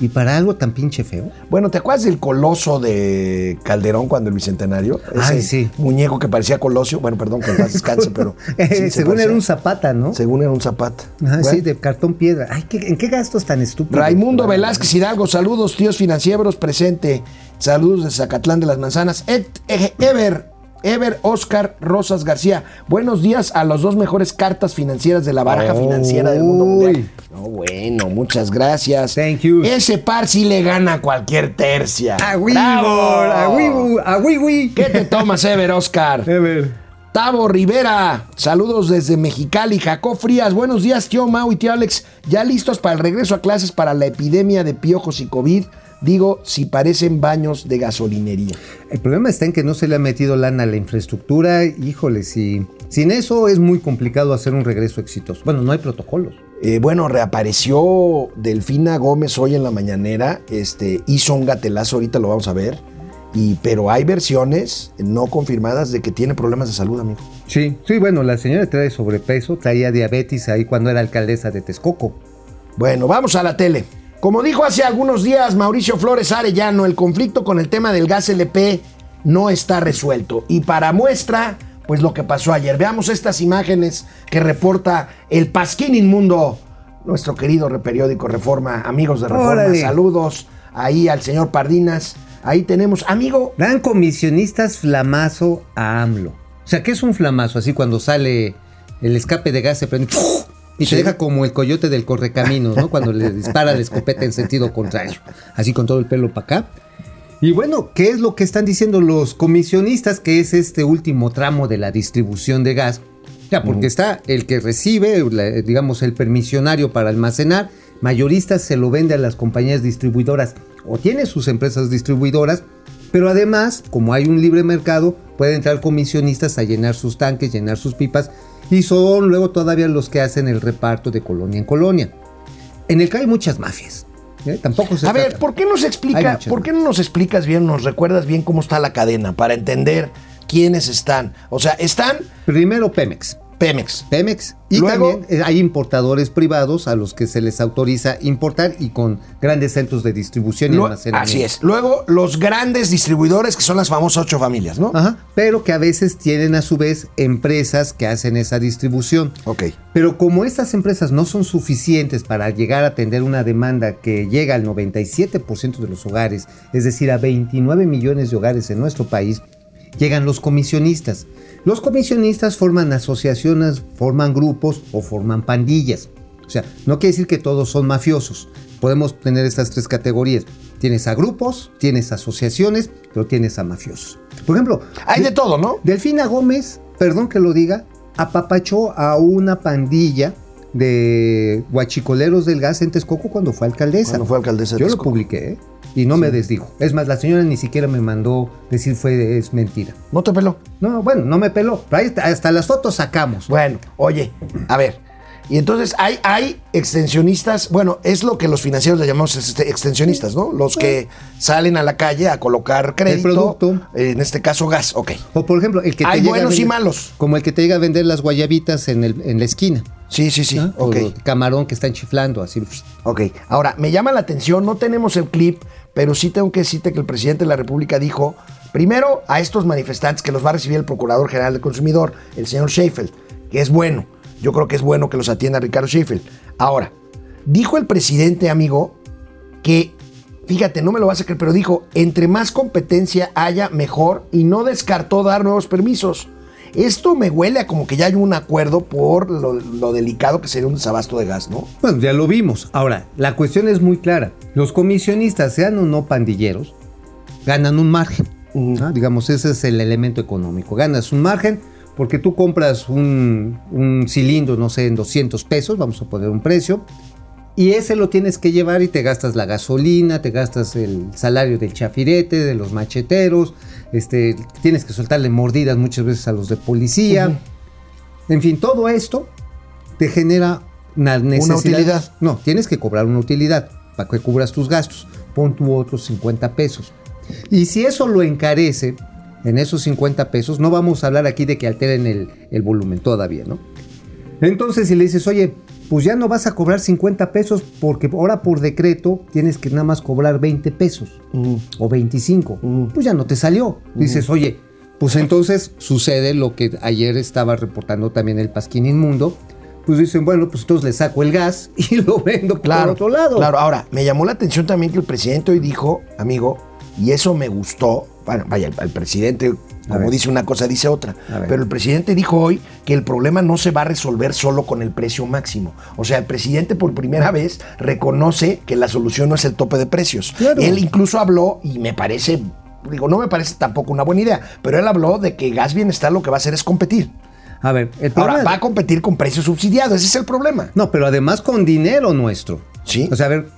¿Y para algo tan pinche feo? Bueno, ¿te acuerdas del coloso de Calderón cuando el Bicentenario? Ese Ay, sí. muñeco que parecía Colosio. Bueno, perdón, que más descanse, pero... Sí, según se parecía, era un Zapata, ¿no? Según era un Zapata. Ah, bueno. Sí, de cartón piedra. Ay, ¿qué, ¿en qué gastos tan estúpidos? Raimundo Velázquez Hidalgo, saludos, tíos financieros, presente. Saludos de Zacatlán de las Manzanas. Ed, Ed, Ever. Ever Oscar Rosas García. Buenos días a los dos mejores cartas financieras de la baraja oh, financiera del mundo mundial. No, bueno, muchas gracias. Thank you. Ese par sí le gana a cualquier tercia. A Wii, a Wii, a Wii. ¿Qué te tomas, Ever Oscar? Ever. Tavo Rivera, saludos desde Mexicali. Jacob Frías, buenos días, tío Mau y tío Alex. ¿Ya listos para el regreso a clases para la epidemia de piojos y COVID? Digo, si parecen baños de gasolinería. El problema está en que no se le ha metido lana a la infraestructura. Híjole, si, sin eso es muy complicado hacer un regreso exitoso. Bueno, no hay protocolos. Eh, bueno, reapareció Delfina Gómez hoy en la mañanera. Este, hizo un gatelazo, ahorita lo vamos a ver. Y, pero hay versiones no confirmadas de que tiene problemas de salud, amigo. Sí, sí, bueno, la señora trae sobrepeso, traía diabetes ahí cuando era alcaldesa de Texcoco. Bueno, vamos a la tele. Como dijo hace algunos días Mauricio Flores Arellano, el conflicto con el tema del gas L P no está resuelto. Y para muestra, pues lo que pasó ayer. Veamos estas imágenes que reporta el Pasquín Inmundo, nuestro querido periódico Reforma. Amigos de Reforma, ¡órale! Saludos ahí al señor Pardinas. Ahí tenemos, amigo. Dan comisionistas flamazo a AMLO. O sea, ¿qué es un flamazo? Así cuando sale el escape de gas se prende... ¡puf! Y se sí. deja como el coyote del correcaminos, ¿no? Cuando le dispara la escopeta en sentido contrario. Así con todo el pelo para acá. Y bueno, ¿qué es lo que están diciendo los comisionistas? Que es este último tramo de la distribución de gas. Ya, porque uh-huh. está el que recibe, digamos, el permisionario para almacenar. Mayorista se lo vende a las compañías distribuidoras. O tiene sus empresas distribuidoras. Pero además, como hay un libre mercado, pueden entrar comisionistas a llenar sus tanques, llenar sus pipas, y son luego todavía los que hacen el reparto de colonia en colonia. En el que hay muchas mafias. ¿Eh? Tampoco se A trata. ver, ¿por qué nos explica, ¿por qué no nos explicas bien, nos recuerdas bien cómo está la cadena para entender quiénes están? O sea, están... Primero Pemex. Pemex. Pemex. Y luego, también hay importadores privados a los que se les autoriza importar y con grandes centros de distribución y lo, almacenamiento. Así es. Luego, los grandes distribuidores, que son las famosas ocho familias, ¿no? Ajá. Pero que a veces tienen a su vez empresas que hacen esa distribución. Ok. Pero como estas empresas no son suficientes para llegar a atender una demanda que llega al noventa y siete por ciento de los hogares, es decir, a veintinueve millones de hogares en nuestro país, llegan los comisionistas. Los comisionistas forman asociaciones, forman grupos o forman pandillas. O sea, no quiere decir que todos son mafiosos. Podemos tener estas tres categorías. Tienes a grupos, tienes asociaciones, pero tienes a mafiosos. Por ejemplo... Hay de, de todo, ¿no? Delfina Gómez, perdón que lo diga, apapachó a una pandilla de huachicoleros del gas en Texcoco cuando fue alcaldesa. Cuando fue alcaldesa de Yo Texcoco. Lo publiqué, ¿eh? Y no sí. me desdijo. Es más, la señora ni siquiera me mandó decir fue es mentira. ¿No te peló? No, bueno, no me peló. Hasta las fotos sacamos. Bueno, oye, a ver. Y entonces hay, hay extensionistas. Bueno, es lo que los financieros le llamamos extensionistas, ¿no? Los que salen a la calle a colocar crédito. El producto. En este caso, gas. Ok. O, por ejemplo, el que te hay llega buenos a vender, y malos. Como el que te llega a vender las guayabitas en, el, en la esquina. Sí, sí, sí. ¿Ah? Ok. O camarón que están chiflando, así. Ok. Ahora, me llama la atención, no tenemos el clip, pero sí tengo que decirte que el presidente de la República dijo, primero, a estos manifestantes que los va a recibir el Procurador General del Consumidor, el señor Sheinfeld, que es bueno. Yo creo que es bueno que los atienda Ricardo Sheinfeld. Ahora, dijo el presidente, amigo, que, fíjate, no me lo vas a creer, pero dijo, entre más competencia haya, mejor, y no descartó dar nuevos permisos. Esto me huele a como que ya hay un acuerdo por lo, lo delicado que sería un desabasto de gas, ¿no? Bueno, ya lo vimos. Ahora, la cuestión es muy clara. Los comisionistas, sean o no pandilleros, ganan un margen. ¿No? Digamos, ese es el elemento económico. Ganas un margen porque tú compras un, un cilindro, no sé, en doscientos pesos, vamos a poner un precio, y ese lo tienes que llevar y te gastas la gasolina, te gastas el salario del chafirete, de los macheteros, este, tienes que soltarle mordidas muchas veces a los de policía. Uh-huh. En fin, todo esto te genera una necesidad. ¿Una utilidad? No, tienes que cobrar una utilidad para que cubras tus gastos. Pon tu otros cincuenta pesos. Y si eso lo encarece, en esos cincuenta pesos, no vamos a hablar aquí de que alteren el, el volumen todavía, ¿no? Entonces, si le dices, oye, pues ya no vas a cobrar cincuenta pesos porque ahora por decreto tienes que nada más cobrar veinte pesos uh-huh. o veinticinco. Uh-huh. Pues ya no te salió. Uh-huh. Dices, oye, pues entonces sucede lo que ayer estaba reportando también el Pasquín Inmundo. Pues dicen, bueno, pues entonces le saco el gas y lo vendo claro, por otro lado. Claro, ahora, me llamó la atención también que el presidente hoy dijo, amigo, y eso me gustó, bueno, vaya, el, el presidente... Como dice una cosa, dice otra. Pero el presidente dijo hoy que el problema no se va a resolver solo con el precio máximo. O sea, el presidente por primera vez reconoce que la solución no es el tope de precios. Claro. Él incluso habló, y me parece, digo, no me parece tampoco una buena idea, pero él habló de que Gas Bienestar lo que va a hacer es competir. A ver, el problema... Ahora, va a competir con precios subsidiados, ese es el problema. No, pero además con dinero nuestro. Sí. O sea, a ver,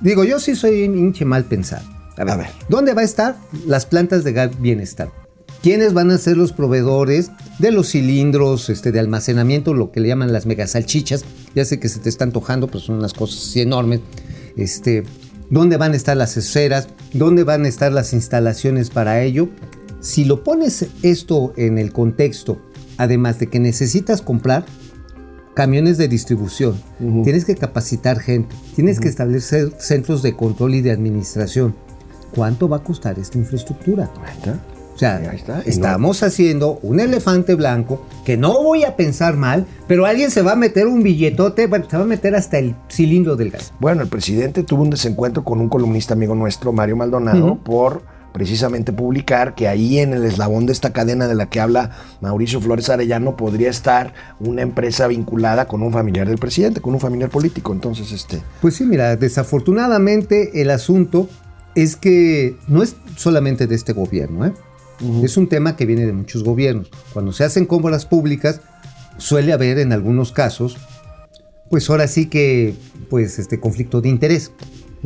digo, yo sí soy hinche mal pensado. A ver, a ver. ¿Dónde va a estar las plantas de Gas Bienestar? ¿Quiénes van a ser los proveedores de los cilindros este, de almacenamiento, lo que le llaman las megasalchichas? Ya sé que se te está antojando, pero son unas cosas así enormes. Este, ¿Dónde van a estar las esferas? ¿Dónde van a estar las instalaciones para ello? Si lo pones esto en el contexto, además de que necesitas comprar camiones de distribución, uh-huh. tienes que capacitar gente, tienes uh-huh. que establecer centros de control y de administración. ¿Cuánto va a costar esta infraestructura? ¿Verdad? O sea, está, estamos no. haciendo un elefante blanco, que no voy a pensar mal, pero alguien se va a meter un billetote, bueno, se va a meter hasta el cilindro del gas. Bueno, el presidente tuvo un desencuentro con un columnista amigo nuestro, Mario Maldonado, uh-huh. por precisamente publicar que ahí en el eslabón de esta cadena de la que habla Mauricio Flores Arellano podría estar una empresa vinculada con un familiar del presidente, con un familiar político. Entonces, este... Pues sí, mira, desafortunadamente el asunto es que no es solamente de este gobierno, ¿eh? Uh-huh. Es un tema que viene de muchos gobiernos. Cuando se hacen compras públicas, suele haber en algunos casos, pues ahora sí que, pues este conflicto de interés.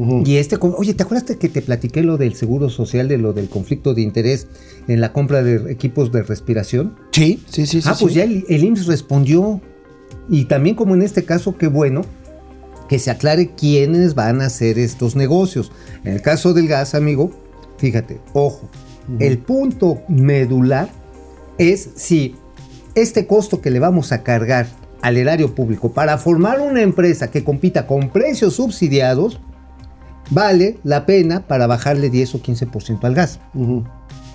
Uh-huh. Y este, oye, ¿te acuerdas que te platiqué lo del seguro social, de lo del conflicto de interés en la compra de equipos de respiración? Sí, sí, sí. Ah, sí, pues sí. Ya el, el I M S S respondió. Y también, como en este caso, qué bueno que se aclare quiénes van a hacer estos negocios. En el caso del gas, amigo, fíjate, ojo, uh-huh. el punto medular es si este costo que le vamos a cargar al erario público para formar una empresa que compita con precios subsidiados vale la pena para bajarle diez o quince por ciento al gas. Uh-huh.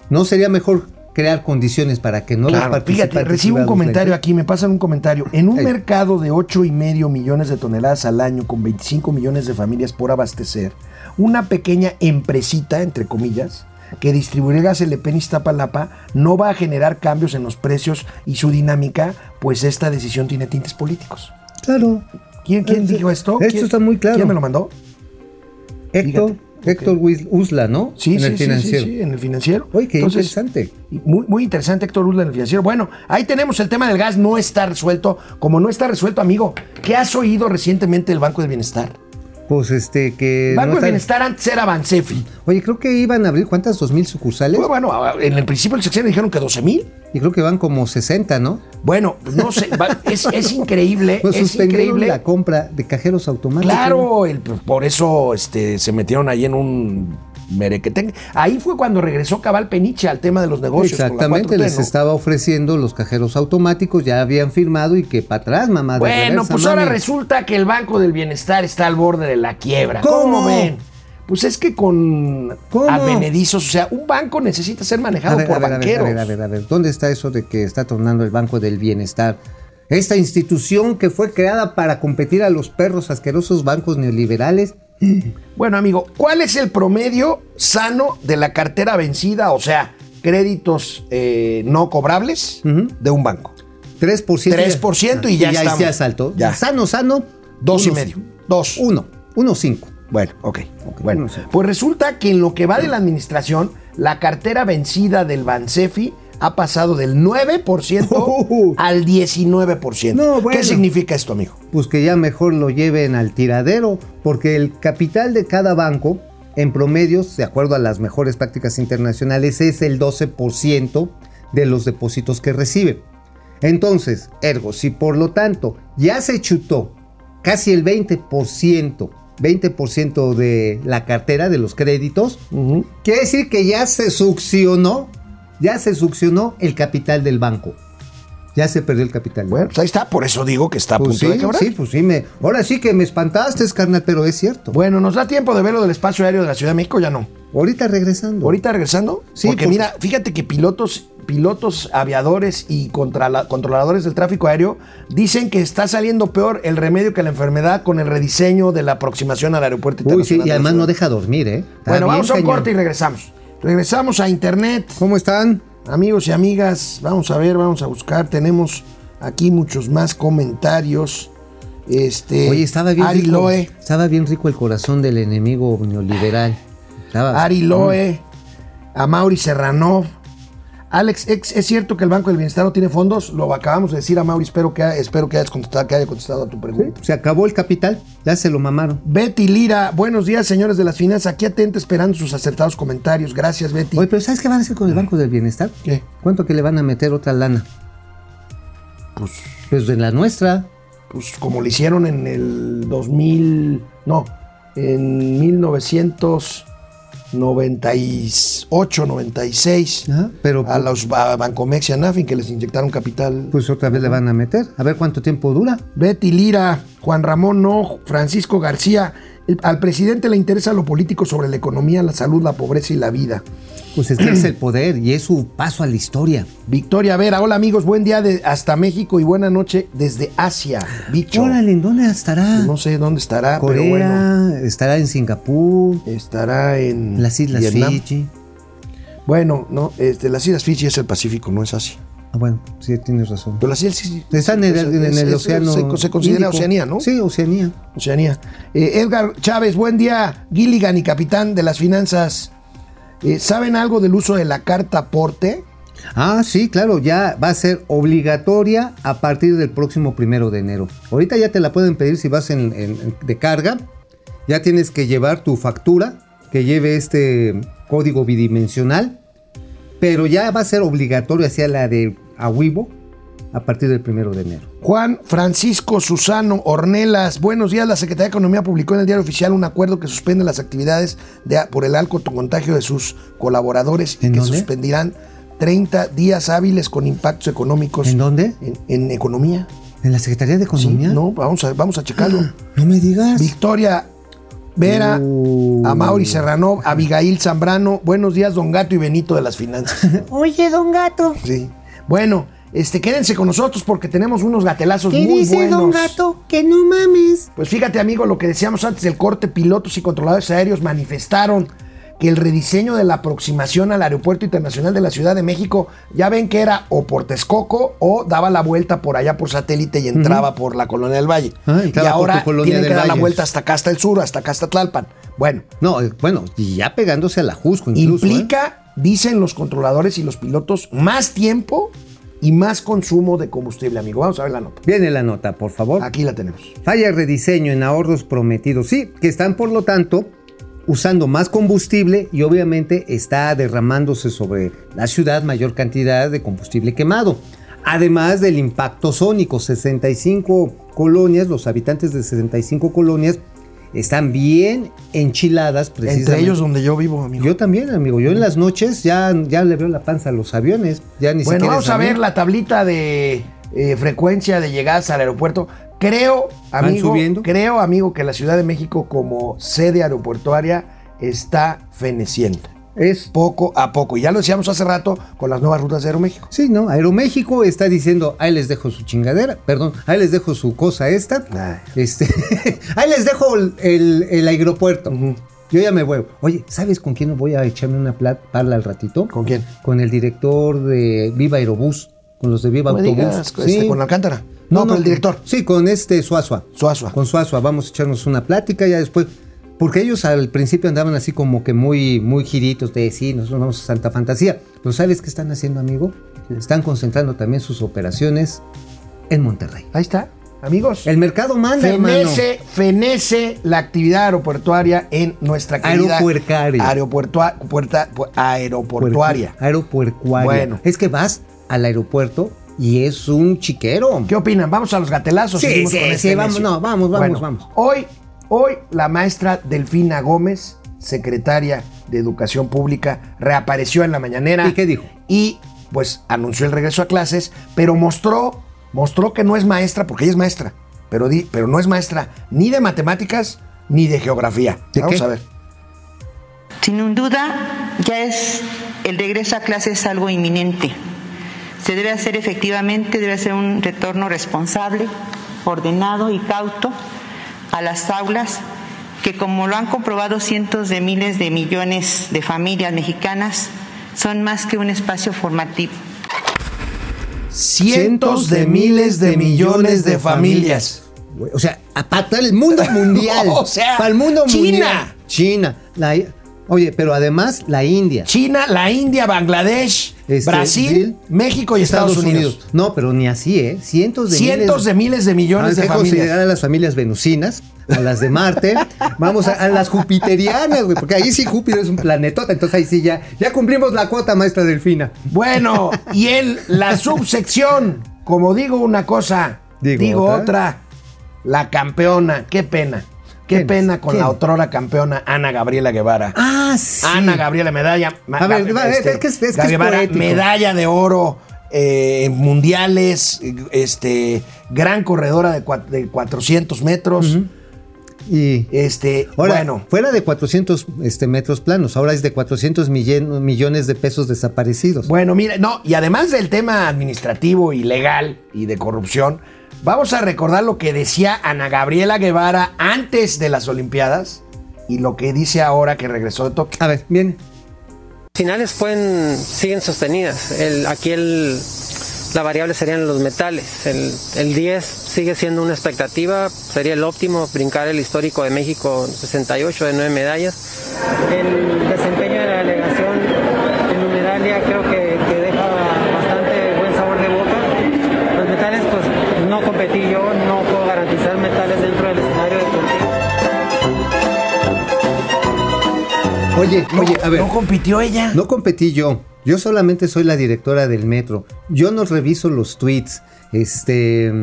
¿No sería mejor crear condiciones para que no claro, los participantes... Fíjate, recibo un comentario aquí, me pasan un comentario. En un Ahí. mercado de ocho y medio millones de toneladas al año con veinticinco millones de familias por abastecer, una pequeña empresita, entre comillas, que distribuir el gas L P en Iztapalapa no va a generar cambios en los precios y su dinámica, pues esta decisión tiene tintes políticos. Claro. ¿Quién, quién dijo esto? Esto está muy claro. ¿Quién me lo mandó? Héctor, Héctor okay. Usla, ¿no? Sí, en sí, el financiero. Sí, sí, sí, en el financiero. Oye, qué Entonces, interesante. Muy, muy interesante, Héctor Usla en el financiero. Bueno, ahí tenemos el tema del gas, no está resuelto. Como no está resuelto, amigo, ¿qué has oído recientemente del Banco del Bienestar? Pues este que... Banco no del Bienestar antes era Bansefi. Oye, creo que iban a abrir, ¿cuántas? ¿Dos mil sucursales? Bueno, bueno, en el principio del sexenio dijeron que doce mil. Y creo que van como sesenta, ¿no? Bueno, no sé, va, es, es increíble. Pues es increíble la compra de cajeros automáticos. Claro, el, por eso este, se metieron ahí en un merequetengue. Ahí fue cuando regresó cabal Peniche al tema de los negocios. Exactamente, con la cuatro T, les ¿no? estaba ofreciendo los cajeros automáticos, ya habían firmado y que para atrás, mamá. Bueno, de reversa, pues mami. Ahora resulta que el Banco del Bienestar está al borde de la quiebra. ¿Cómo, ¿Cómo ven? Pues es que con ¿Cómo? Advenedizos, o sea, un banco necesita ser manejado ver, por a ver, banqueros. A ver, a ver, a ver, a ver, ¿dónde está eso de que está tornando el Banco del Bienestar? Esta institución que fue creada para competir a los perros asquerosos bancos neoliberales. Bueno, amigo, ¿cuál es el promedio sano de la cartera vencida, o sea, créditos eh, no cobrables uh-huh. de un banco? tres por ciento. tres por ciento y ya, ya está. Ya saltó. Ya. Sano, sano. Dos y medio. Dos. Uno. Uno cinco. Bueno, ok. okay. Bueno, pues resulta que en lo que va de la administración, la cartera vencida del Bansefi ha pasado del nueve por ciento uh, al diecinueve por ciento. No, bueno. ¿Qué significa esto, amigo? Pues que ya mejor lo lleven al tiradero, porque el capital de cada banco, en promedio, de acuerdo a las mejores prácticas internacionales, es el doce por ciento de los depósitos que recibe. Entonces, ergo, si por lo tanto ya se chutó casi el veinte por ciento, veinte por ciento de la cartera de los créditos, uh-huh. quiere decir que ya se succionó Ya se succionó el capital del banco. Ya se perdió el capital. Bueno, pues ahí está. Por eso digo que está a punto de quebrar. Sí, pues sí. Me, ahora sí que me espantaste, carnal, pero es cierto. Bueno, ¿nos da tiempo de verlo del espacio aéreo de la Ciudad de México? Ya no. Ahorita regresando. ¿Ahorita regresando? Sí. Porque, porque... mira, fíjate que pilotos, pilotos aviadores y controla, controladores del tráfico aéreo dicen que está saliendo peor el remedio que la enfermedad con el rediseño de la aproximación al aeropuerto internacional. Uy, sí, y además no deja dormir, ¿eh? Está bueno, vamos a un corte y regresamos. Regresamos a internet. ¿Cómo están? Amigos y amigas, vamos a ver, vamos a buscar. Tenemos aquí muchos más comentarios. Este, Oye, estaba bien, Ari rico, Loe. Estaba bien rico el corazón del enemigo neoliberal. Estaba, Ari Loe, a Mauri Serranov. Alex, ¿es cierto que el Banco del Bienestar no tiene fondos? Lo acabamos de decir a Mauri, espero que, espero que, hayas contestado, que haya contestado a tu pregunta. Se acabó el capital, ya se lo mamaron. Betty Lira, buenos días, señores de las finanzas, aquí atenta esperando sus acertados comentarios. Gracias, Betty. Oye, pero ¿sabes qué van a hacer con el Banco del Bienestar? ¿Qué? ¿Cuánto que le van a meter otra lana? Pues... Pues de la nuestra. Pues como le hicieron en el dos mil... No, en mil novecientos... noventa y ocho, noventa y seis Ajá, pero, a los a Bancomex y a Nafin que les inyectaron capital. Pues otra vez le van a meter, a ver cuánto tiempo dura. Betty Lira, Juan Ramón no, Francisco García, el, al presidente le interesa lo político sobre la economía, la salud, la pobreza y la vida. Pues es que es el poder y es su paso a la historia. Victoria Vera, hola amigos, buen día de hasta México y buena noche desde Asia, bicho. Órale, ¿en dónde estará? No sé dónde estará, Corea, pero bueno. Estará en Singapur. Estará en las Islas Vietnam. Fiji. Bueno, no, este, las Islas Fiji es el Pacífico, no es Asia. Ah, bueno, sí, tienes razón. Pero las Islas sí, están en el, en el, es, el océano. Se, se considera Índico. Oceanía, ¿no? Sí, Oceanía. Oceanía. Eh, Edgar Chávez, buen día, Gilligan y capitán de las finanzas. Eh, ¿Saben algo del uso de la carta aporte? Ah, sí, claro, ya va a ser obligatoria a partir del próximo primero de enero. Ahorita ya te la pueden pedir si vas en, en, de carga ya tienes que llevar tu factura que lleve este código bidimensional, pero ya va a ser obligatorio hacia la de a huevo a partir del primero de enero. Juan Francisco Susano Ornelas, buenos días. La Secretaría de Economía publicó en el Diario Oficial un acuerdo que suspende las actividades de, por el alto contagio de sus colaboradores y que dónde? Suspendirán treinta días hábiles con impactos económicos. ¿En dónde? En, en economía. ¿En la Secretaría de Economía? Sí, no, vamos a, vamos a checarlo. Ah, no me digas. Victoria Vera, uh. Amaury Serrano, Abigail Zambrano. Buenos días, don Gato y Benito de las Finanzas. Oye, don Gato. Sí. Bueno, Este, quédense con nosotros porque tenemos unos gatelazos muy buenos. ¿Qué dice don Gato? Que no mames. Pues fíjate, amigo, lo que decíamos antes del corte, pilotos y controladores aéreos manifestaron que el rediseño de la aproximación al Aeropuerto Internacional de la Ciudad de México, ya ven que era o por Texcoco o daba la vuelta por allá por satélite y entraba uh-huh. por la Colonia del Valle. Ah, y, y ahora tienen que dar la vuelta hasta acá, hasta el sur, hasta acá, hasta Tlalpan. Bueno. No, bueno, y ya pegándose a la Ajusco incluso. Implica, ¿eh? Dicen los controladores y los pilotos, más tiempo y más consumo de combustible, amigo. Vamos a ver la nota. Viene la nota, por favor. Aquí la tenemos. Falla rediseño en ahorros prometidos. Sí, que están, por lo tanto, usando más combustible y obviamente está derramándose sobre la ciudad mayor cantidad de combustible quemado. Además del impacto sónico, sesenta y cinco colonias, los habitantes de sesenta y cinco colonias están bien enchiladas precisamente. Entre ellos donde yo vivo, amigo. Yo también, amigo. Yo en las noches ya, ya le veo la panza a los aviones. Ya ni bueno, vamos a ver la tablita de eh, frecuencia de llegadas al aeropuerto. Creo, amigo, creo, amigo, que la Ciudad de México como sede aeroportuaria está feneciendo. Es poco a poco. Ya lo decíamos hace rato con las nuevas rutas de Aeroméxico. Sí, no, Aeroméxico está diciendo, ahí les dejo su chingadera, perdón, ahí les dejo su cosa esta, nah. este, ahí les dejo el, el, el aeropuerto. Uh-huh. Yo ya me voy. Oye, ¿sabes con quién voy a echarme una plat- parla al ratito? ¿Con quién? Con el director de Viva Aerobús, con los de Viva no Autobús. Digas, sí. este, con Alcántara. No, no, no, con el director. Sí, con este Suasua. Suasua. Con Suasua, vamos a echarnos una plática ya después. Porque ellos al principio andaban así como que muy, muy giritos de sí, nosotros vamos a Santa Fantasía. Pero ¿sabes qué están haciendo, amigo? Están concentrando también sus operaciones en Monterrey. Ahí está, amigos. El mercado manda, fenece, hermano. Fenece la actividad aeroportuaria en nuestra querida... Aeropuercaria. Aeropuertua, puerta, pu, aeroportuaria. Aeropuercuaria. Bueno. Es que vas al aeropuerto y es un chiquero. ¿Qué opinan? ¿Vamos a los gatelazos? Sí, sí, sí, este vamos, no, vamos, vamos, bueno, vamos. Hoy... Hoy, la maestra Delfina Gómez, secretaria de Educación Pública, reapareció en la mañanera. ¿Y qué dijo? Y, pues, anunció el regreso a clases, pero mostró, mostró que no es maestra, porque ella es maestra, pero, di, pero no es maestra ni de matemáticas ni de geografía. ¿De Vamos qué? a ver. Sin duda, ya es el regreso a clases algo inminente. Se debe hacer efectivamente, debe ser un retorno responsable, ordenado y cauto a las aulas, que como lo han comprobado cientos de miles de millones de familias mexicanas, son más que un espacio formativo. Cientos de miles de millones de familias. O sea, para el mundo mundial. O sea, para el mundo mundial. China. China. Oye, pero además la India. China, la India, Bangladesh, este, Brasil, Brasil, México y Estados, Estados Unidos. Unidos. No, pero ni así, ¿eh? Cientos de Cientos miles de, miles de millones de familias. Vamos a considerar a las familias venusinas, a las de Marte, vamos a, a las jupiterianas, güey, porque ahí sí Júpiter es un planetota, entonces ahí sí ya, ya cumplimos la cuota, maestra Delfina. Bueno, y en la subsección, como digo una cosa, digo, digo otra. otra, la campeona, qué pena. Qué ¿Quién? pena con ¿Quién? la otrora campeona Ana Gabriela Guevara. Ah, sí. Ana Gabriela, medalla. A ver, Gab- este, es que es, es, que Guevara, es medalla de oro eh, mundiales, este, gran corredora de, cua- de cuatrocientos metros. Uh-huh. Y este, ahora, bueno. Fuera de cuatrocientos este, metros planos, ahora es de cuatrocientos millen- millones de pesos desaparecidos. Bueno, mire, no, y además del tema administrativo y legal y de corrupción, vamos a recordar lo que decía Ana Gabriela Guevara antes de las Olimpiadas y lo que dice ahora que regresó de Tokio. A ver, bien. Finales pueden, siguen sostenidas. El, aquí el, la variable serían los metales. El, el diez sigue siendo una expectativa. Sería el óptimo brincar el histórico de México sesenta y ocho de nueve medallas. El desempeño de la delegación en Humeralia creo que, que deja bastante buen sabor de boca. Los metales, pues, no competí yo, no puedo garantizar metales dentro del escenario deportivo. Oye, no, oye, a ver. ¿No compitió ella? No competí yo. Yo solamente soy la directora del metro. Yo no reviso los tweets. Este...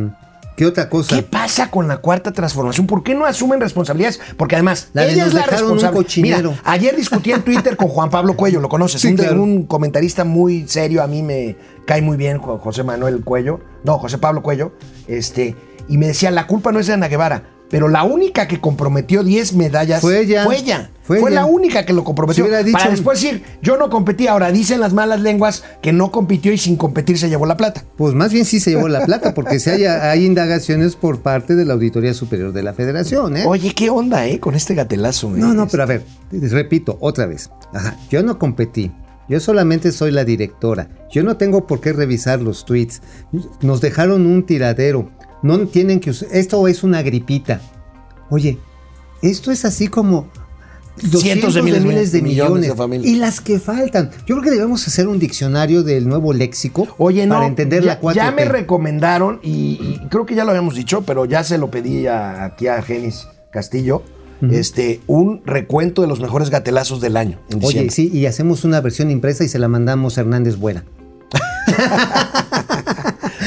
¿Qué otra cosa? ¿Qué pasa con la cuarta transformación? ¿Por qué no asumen responsabilidades? Porque además, la ella es la responsable. Mira, ayer discutí en Twitter con Juan Pablo Cuello, lo conoces, sí, un, claro. un comentarista muy serio, a mí me cae muy bien José Manuel Cuello, no, José Pablo Cuello, este, y me decía, la culpa no es de Ana Guevara, pero la única que comprometió diez medallas fue ella. Fue ella. Fue, fue la única que lo comprometió. Dicho, para después decir, yo no competí. Ahora dicen las malas lenguas que no compitió y sin competir se llevó la plata. Pues más bien sí se llevó la plata, porque si hay, hay indagaciones por parte de la Auditoría Superior de la Federación. ¿eh? Oye, qué onda eh con este gatelazo. Eh? No, no, pero a ver, repito otra vez. Ajá, yo no competí. Yo solamente soy la directora. Yo no tengo por qué revisar los tweets. Nos dejaron un tiradero. No tienen que usar. Esto es una gripita. Oye, esto es así como... Cientos de miles de, miles de millones, millones de familias. Y las que faltan. Yo creo que debemos hacer un diccionario del nuevo léxico. Oye, no, para entender ya, la cuatro T. Ya me recomendaron, y, y creo que ya lo habíamos dicho, pero ya se lo pedí a, aquí a Genis Castillo, uh-huh. este, un recuento de los mejores gatelazos del año. Oye, sí, y hacemos una versión impresa y se la mandamos a Hernández Buena.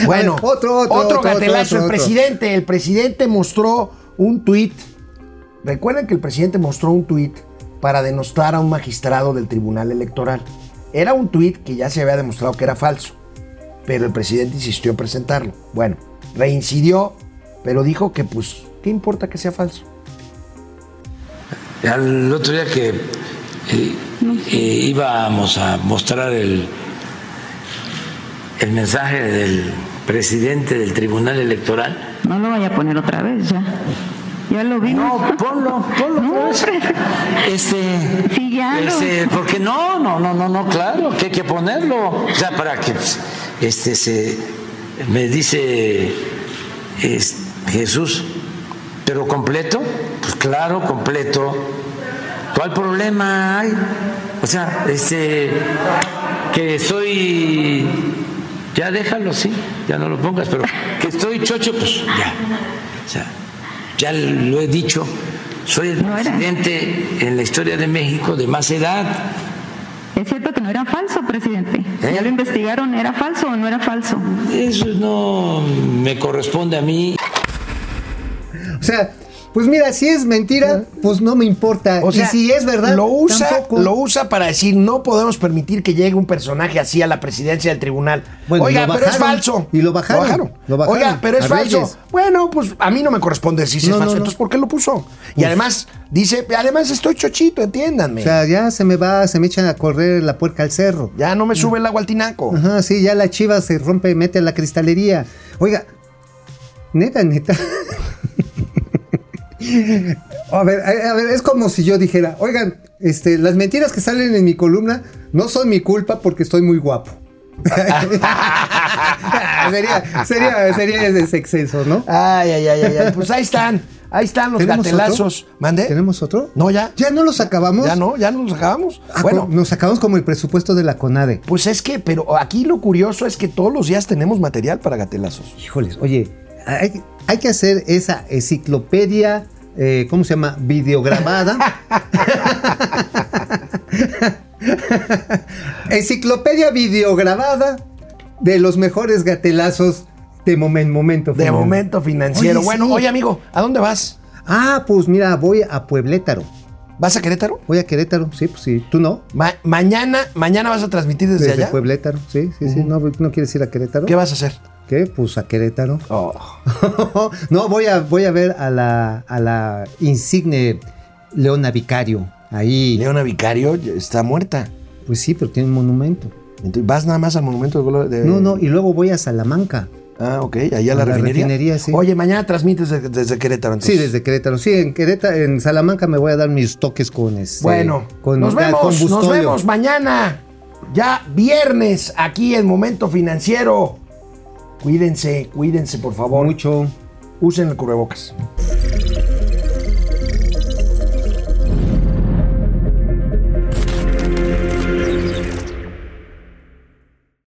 Bueno, ver, otro, otro, otro gatelazo. Otro, otro, otro. El presidente, el presidente mostró un tuit. Recuerden que el presidente mostró un tuit para denostar a un magistrado del Tribunal Electoral. Era un tuit que ya se había demostrado que era falso, pero el presidente insistió en presentarlo. Bueno, reincidió, pero dijo que, pues, ¿qué importa que sea falso? Al otro día que eh, eh, íbamos a mostrar el, el mensaje del presidente del Tribunal Electoral... No lo vaya a poner otra vez, ya... Ya lo vimos. No, ponlo, ponlo. No, este, sí, ya este, lo... porque no, no, no, no, no, claro, que hay que ponerlo. O sea, para que este se me dice es, Jesús, pero completo, pues claro, completo. ¿Cuál problema hay? O sea, este que soy, ya déjalo, sí, ya no lo pongas, pero que estoy chocho, pues ya, o sea. Ya lo he dicho, soy el no presidente era. en la historia de México de más edad. Es cierto que no era falso, presidente. ¿Eh? Ya lo investigaron, ¿era falso o no era falso? Eso no me corresponde a mí. O sea, pues mira, si es mentira, pues no me importa. O sea, y si es verdad, lo usa, tampoco. Lo usa para decir, no podemos permitir que llegue un personaje así a la presidencia del tribunal. Bueno, Oiga, bajaron, pero es falso. Y lo bajaron. Lo bajaron. Lo bajaron. Oiga, pero es falso. Reyes. Bueno, pues a mí no me corresponde decir si no, es falso. No, no. Entonces, ¿por qué lo puso? Uf. Y además, dice, además estoy chochito, entiéndanme. O sea, ya se me va, se me echan a correr la puerca al cerro. Ya no me sube el agua al tinaco. Ajá, sí, ya la chiva se rompe y mete a la cristalería. Oiga, neta, neta... A ver, a ver, es como si yo dijera, oigan, este, las mentiras que salen en mi columna no son mi culpa porque estoy muy guapo. sería, sería, sería ese exceso, ¿no? Ay, ay, ay, ay, pues ahí están, ahí están los gatelazos. Otro? ¿Mandé? ¿Tenemos otro? No, ya. ¿Ya no los acabamos? Ya no, ya no los acabamos. Ah, bueno, nos acabamos como el presupuesto de la CONADE. Pues es que, pero aquí lo curioso es que todos los días tenemos material para gatelazos. Híjoles, oye, hay, hay que hacer esa enciclopedia. Eh, ¿Cómo se llama? Videograbada. Enciclopedia videograbada de los mejores gatelazos de momen, momento financiero. De momento financiero. Oye, bueno, sí. Oye, amigo, ¿a dónde vas? Ah, pues mira, voy a Pueblétaro. ¿Vas a Querétaro? Voy a Querétaro, sí, pues sí. ¿Tú no? Ma- mañana, mañana vas a transmitir desde, desde allá. Desde Pueblétaro, sí, sí, uh-huh. sí. No, ¿no quieres ir a Querétaro? ¿Qué vas a hacer? ¿Qué? Pues a Querétaro. Oh. No, voy a, voy a ver a la, a la insigne Leona Vicario. Ahí. Leona Vicario está muerta. Pues sí, pero tiene un monumento. Entonces, ¿vas nada más al monumento de... de... No, no, y luego voy a Salamanca. Ah, ok, allá a la, la refinería. refinería sí. Oye, mañana transmites desde, desde Querétaro, entonces. Sí, desde Querétaro. Sí, en Querétaro, en Salamanca me voy a dar mis toques con este. Bueno, con, nos vemos, con nos vemos mañana. Ya viernes, aquí en Momento Financiero. Cuídense, cuídense, por favor. Mucho. Usen el cubrebocas.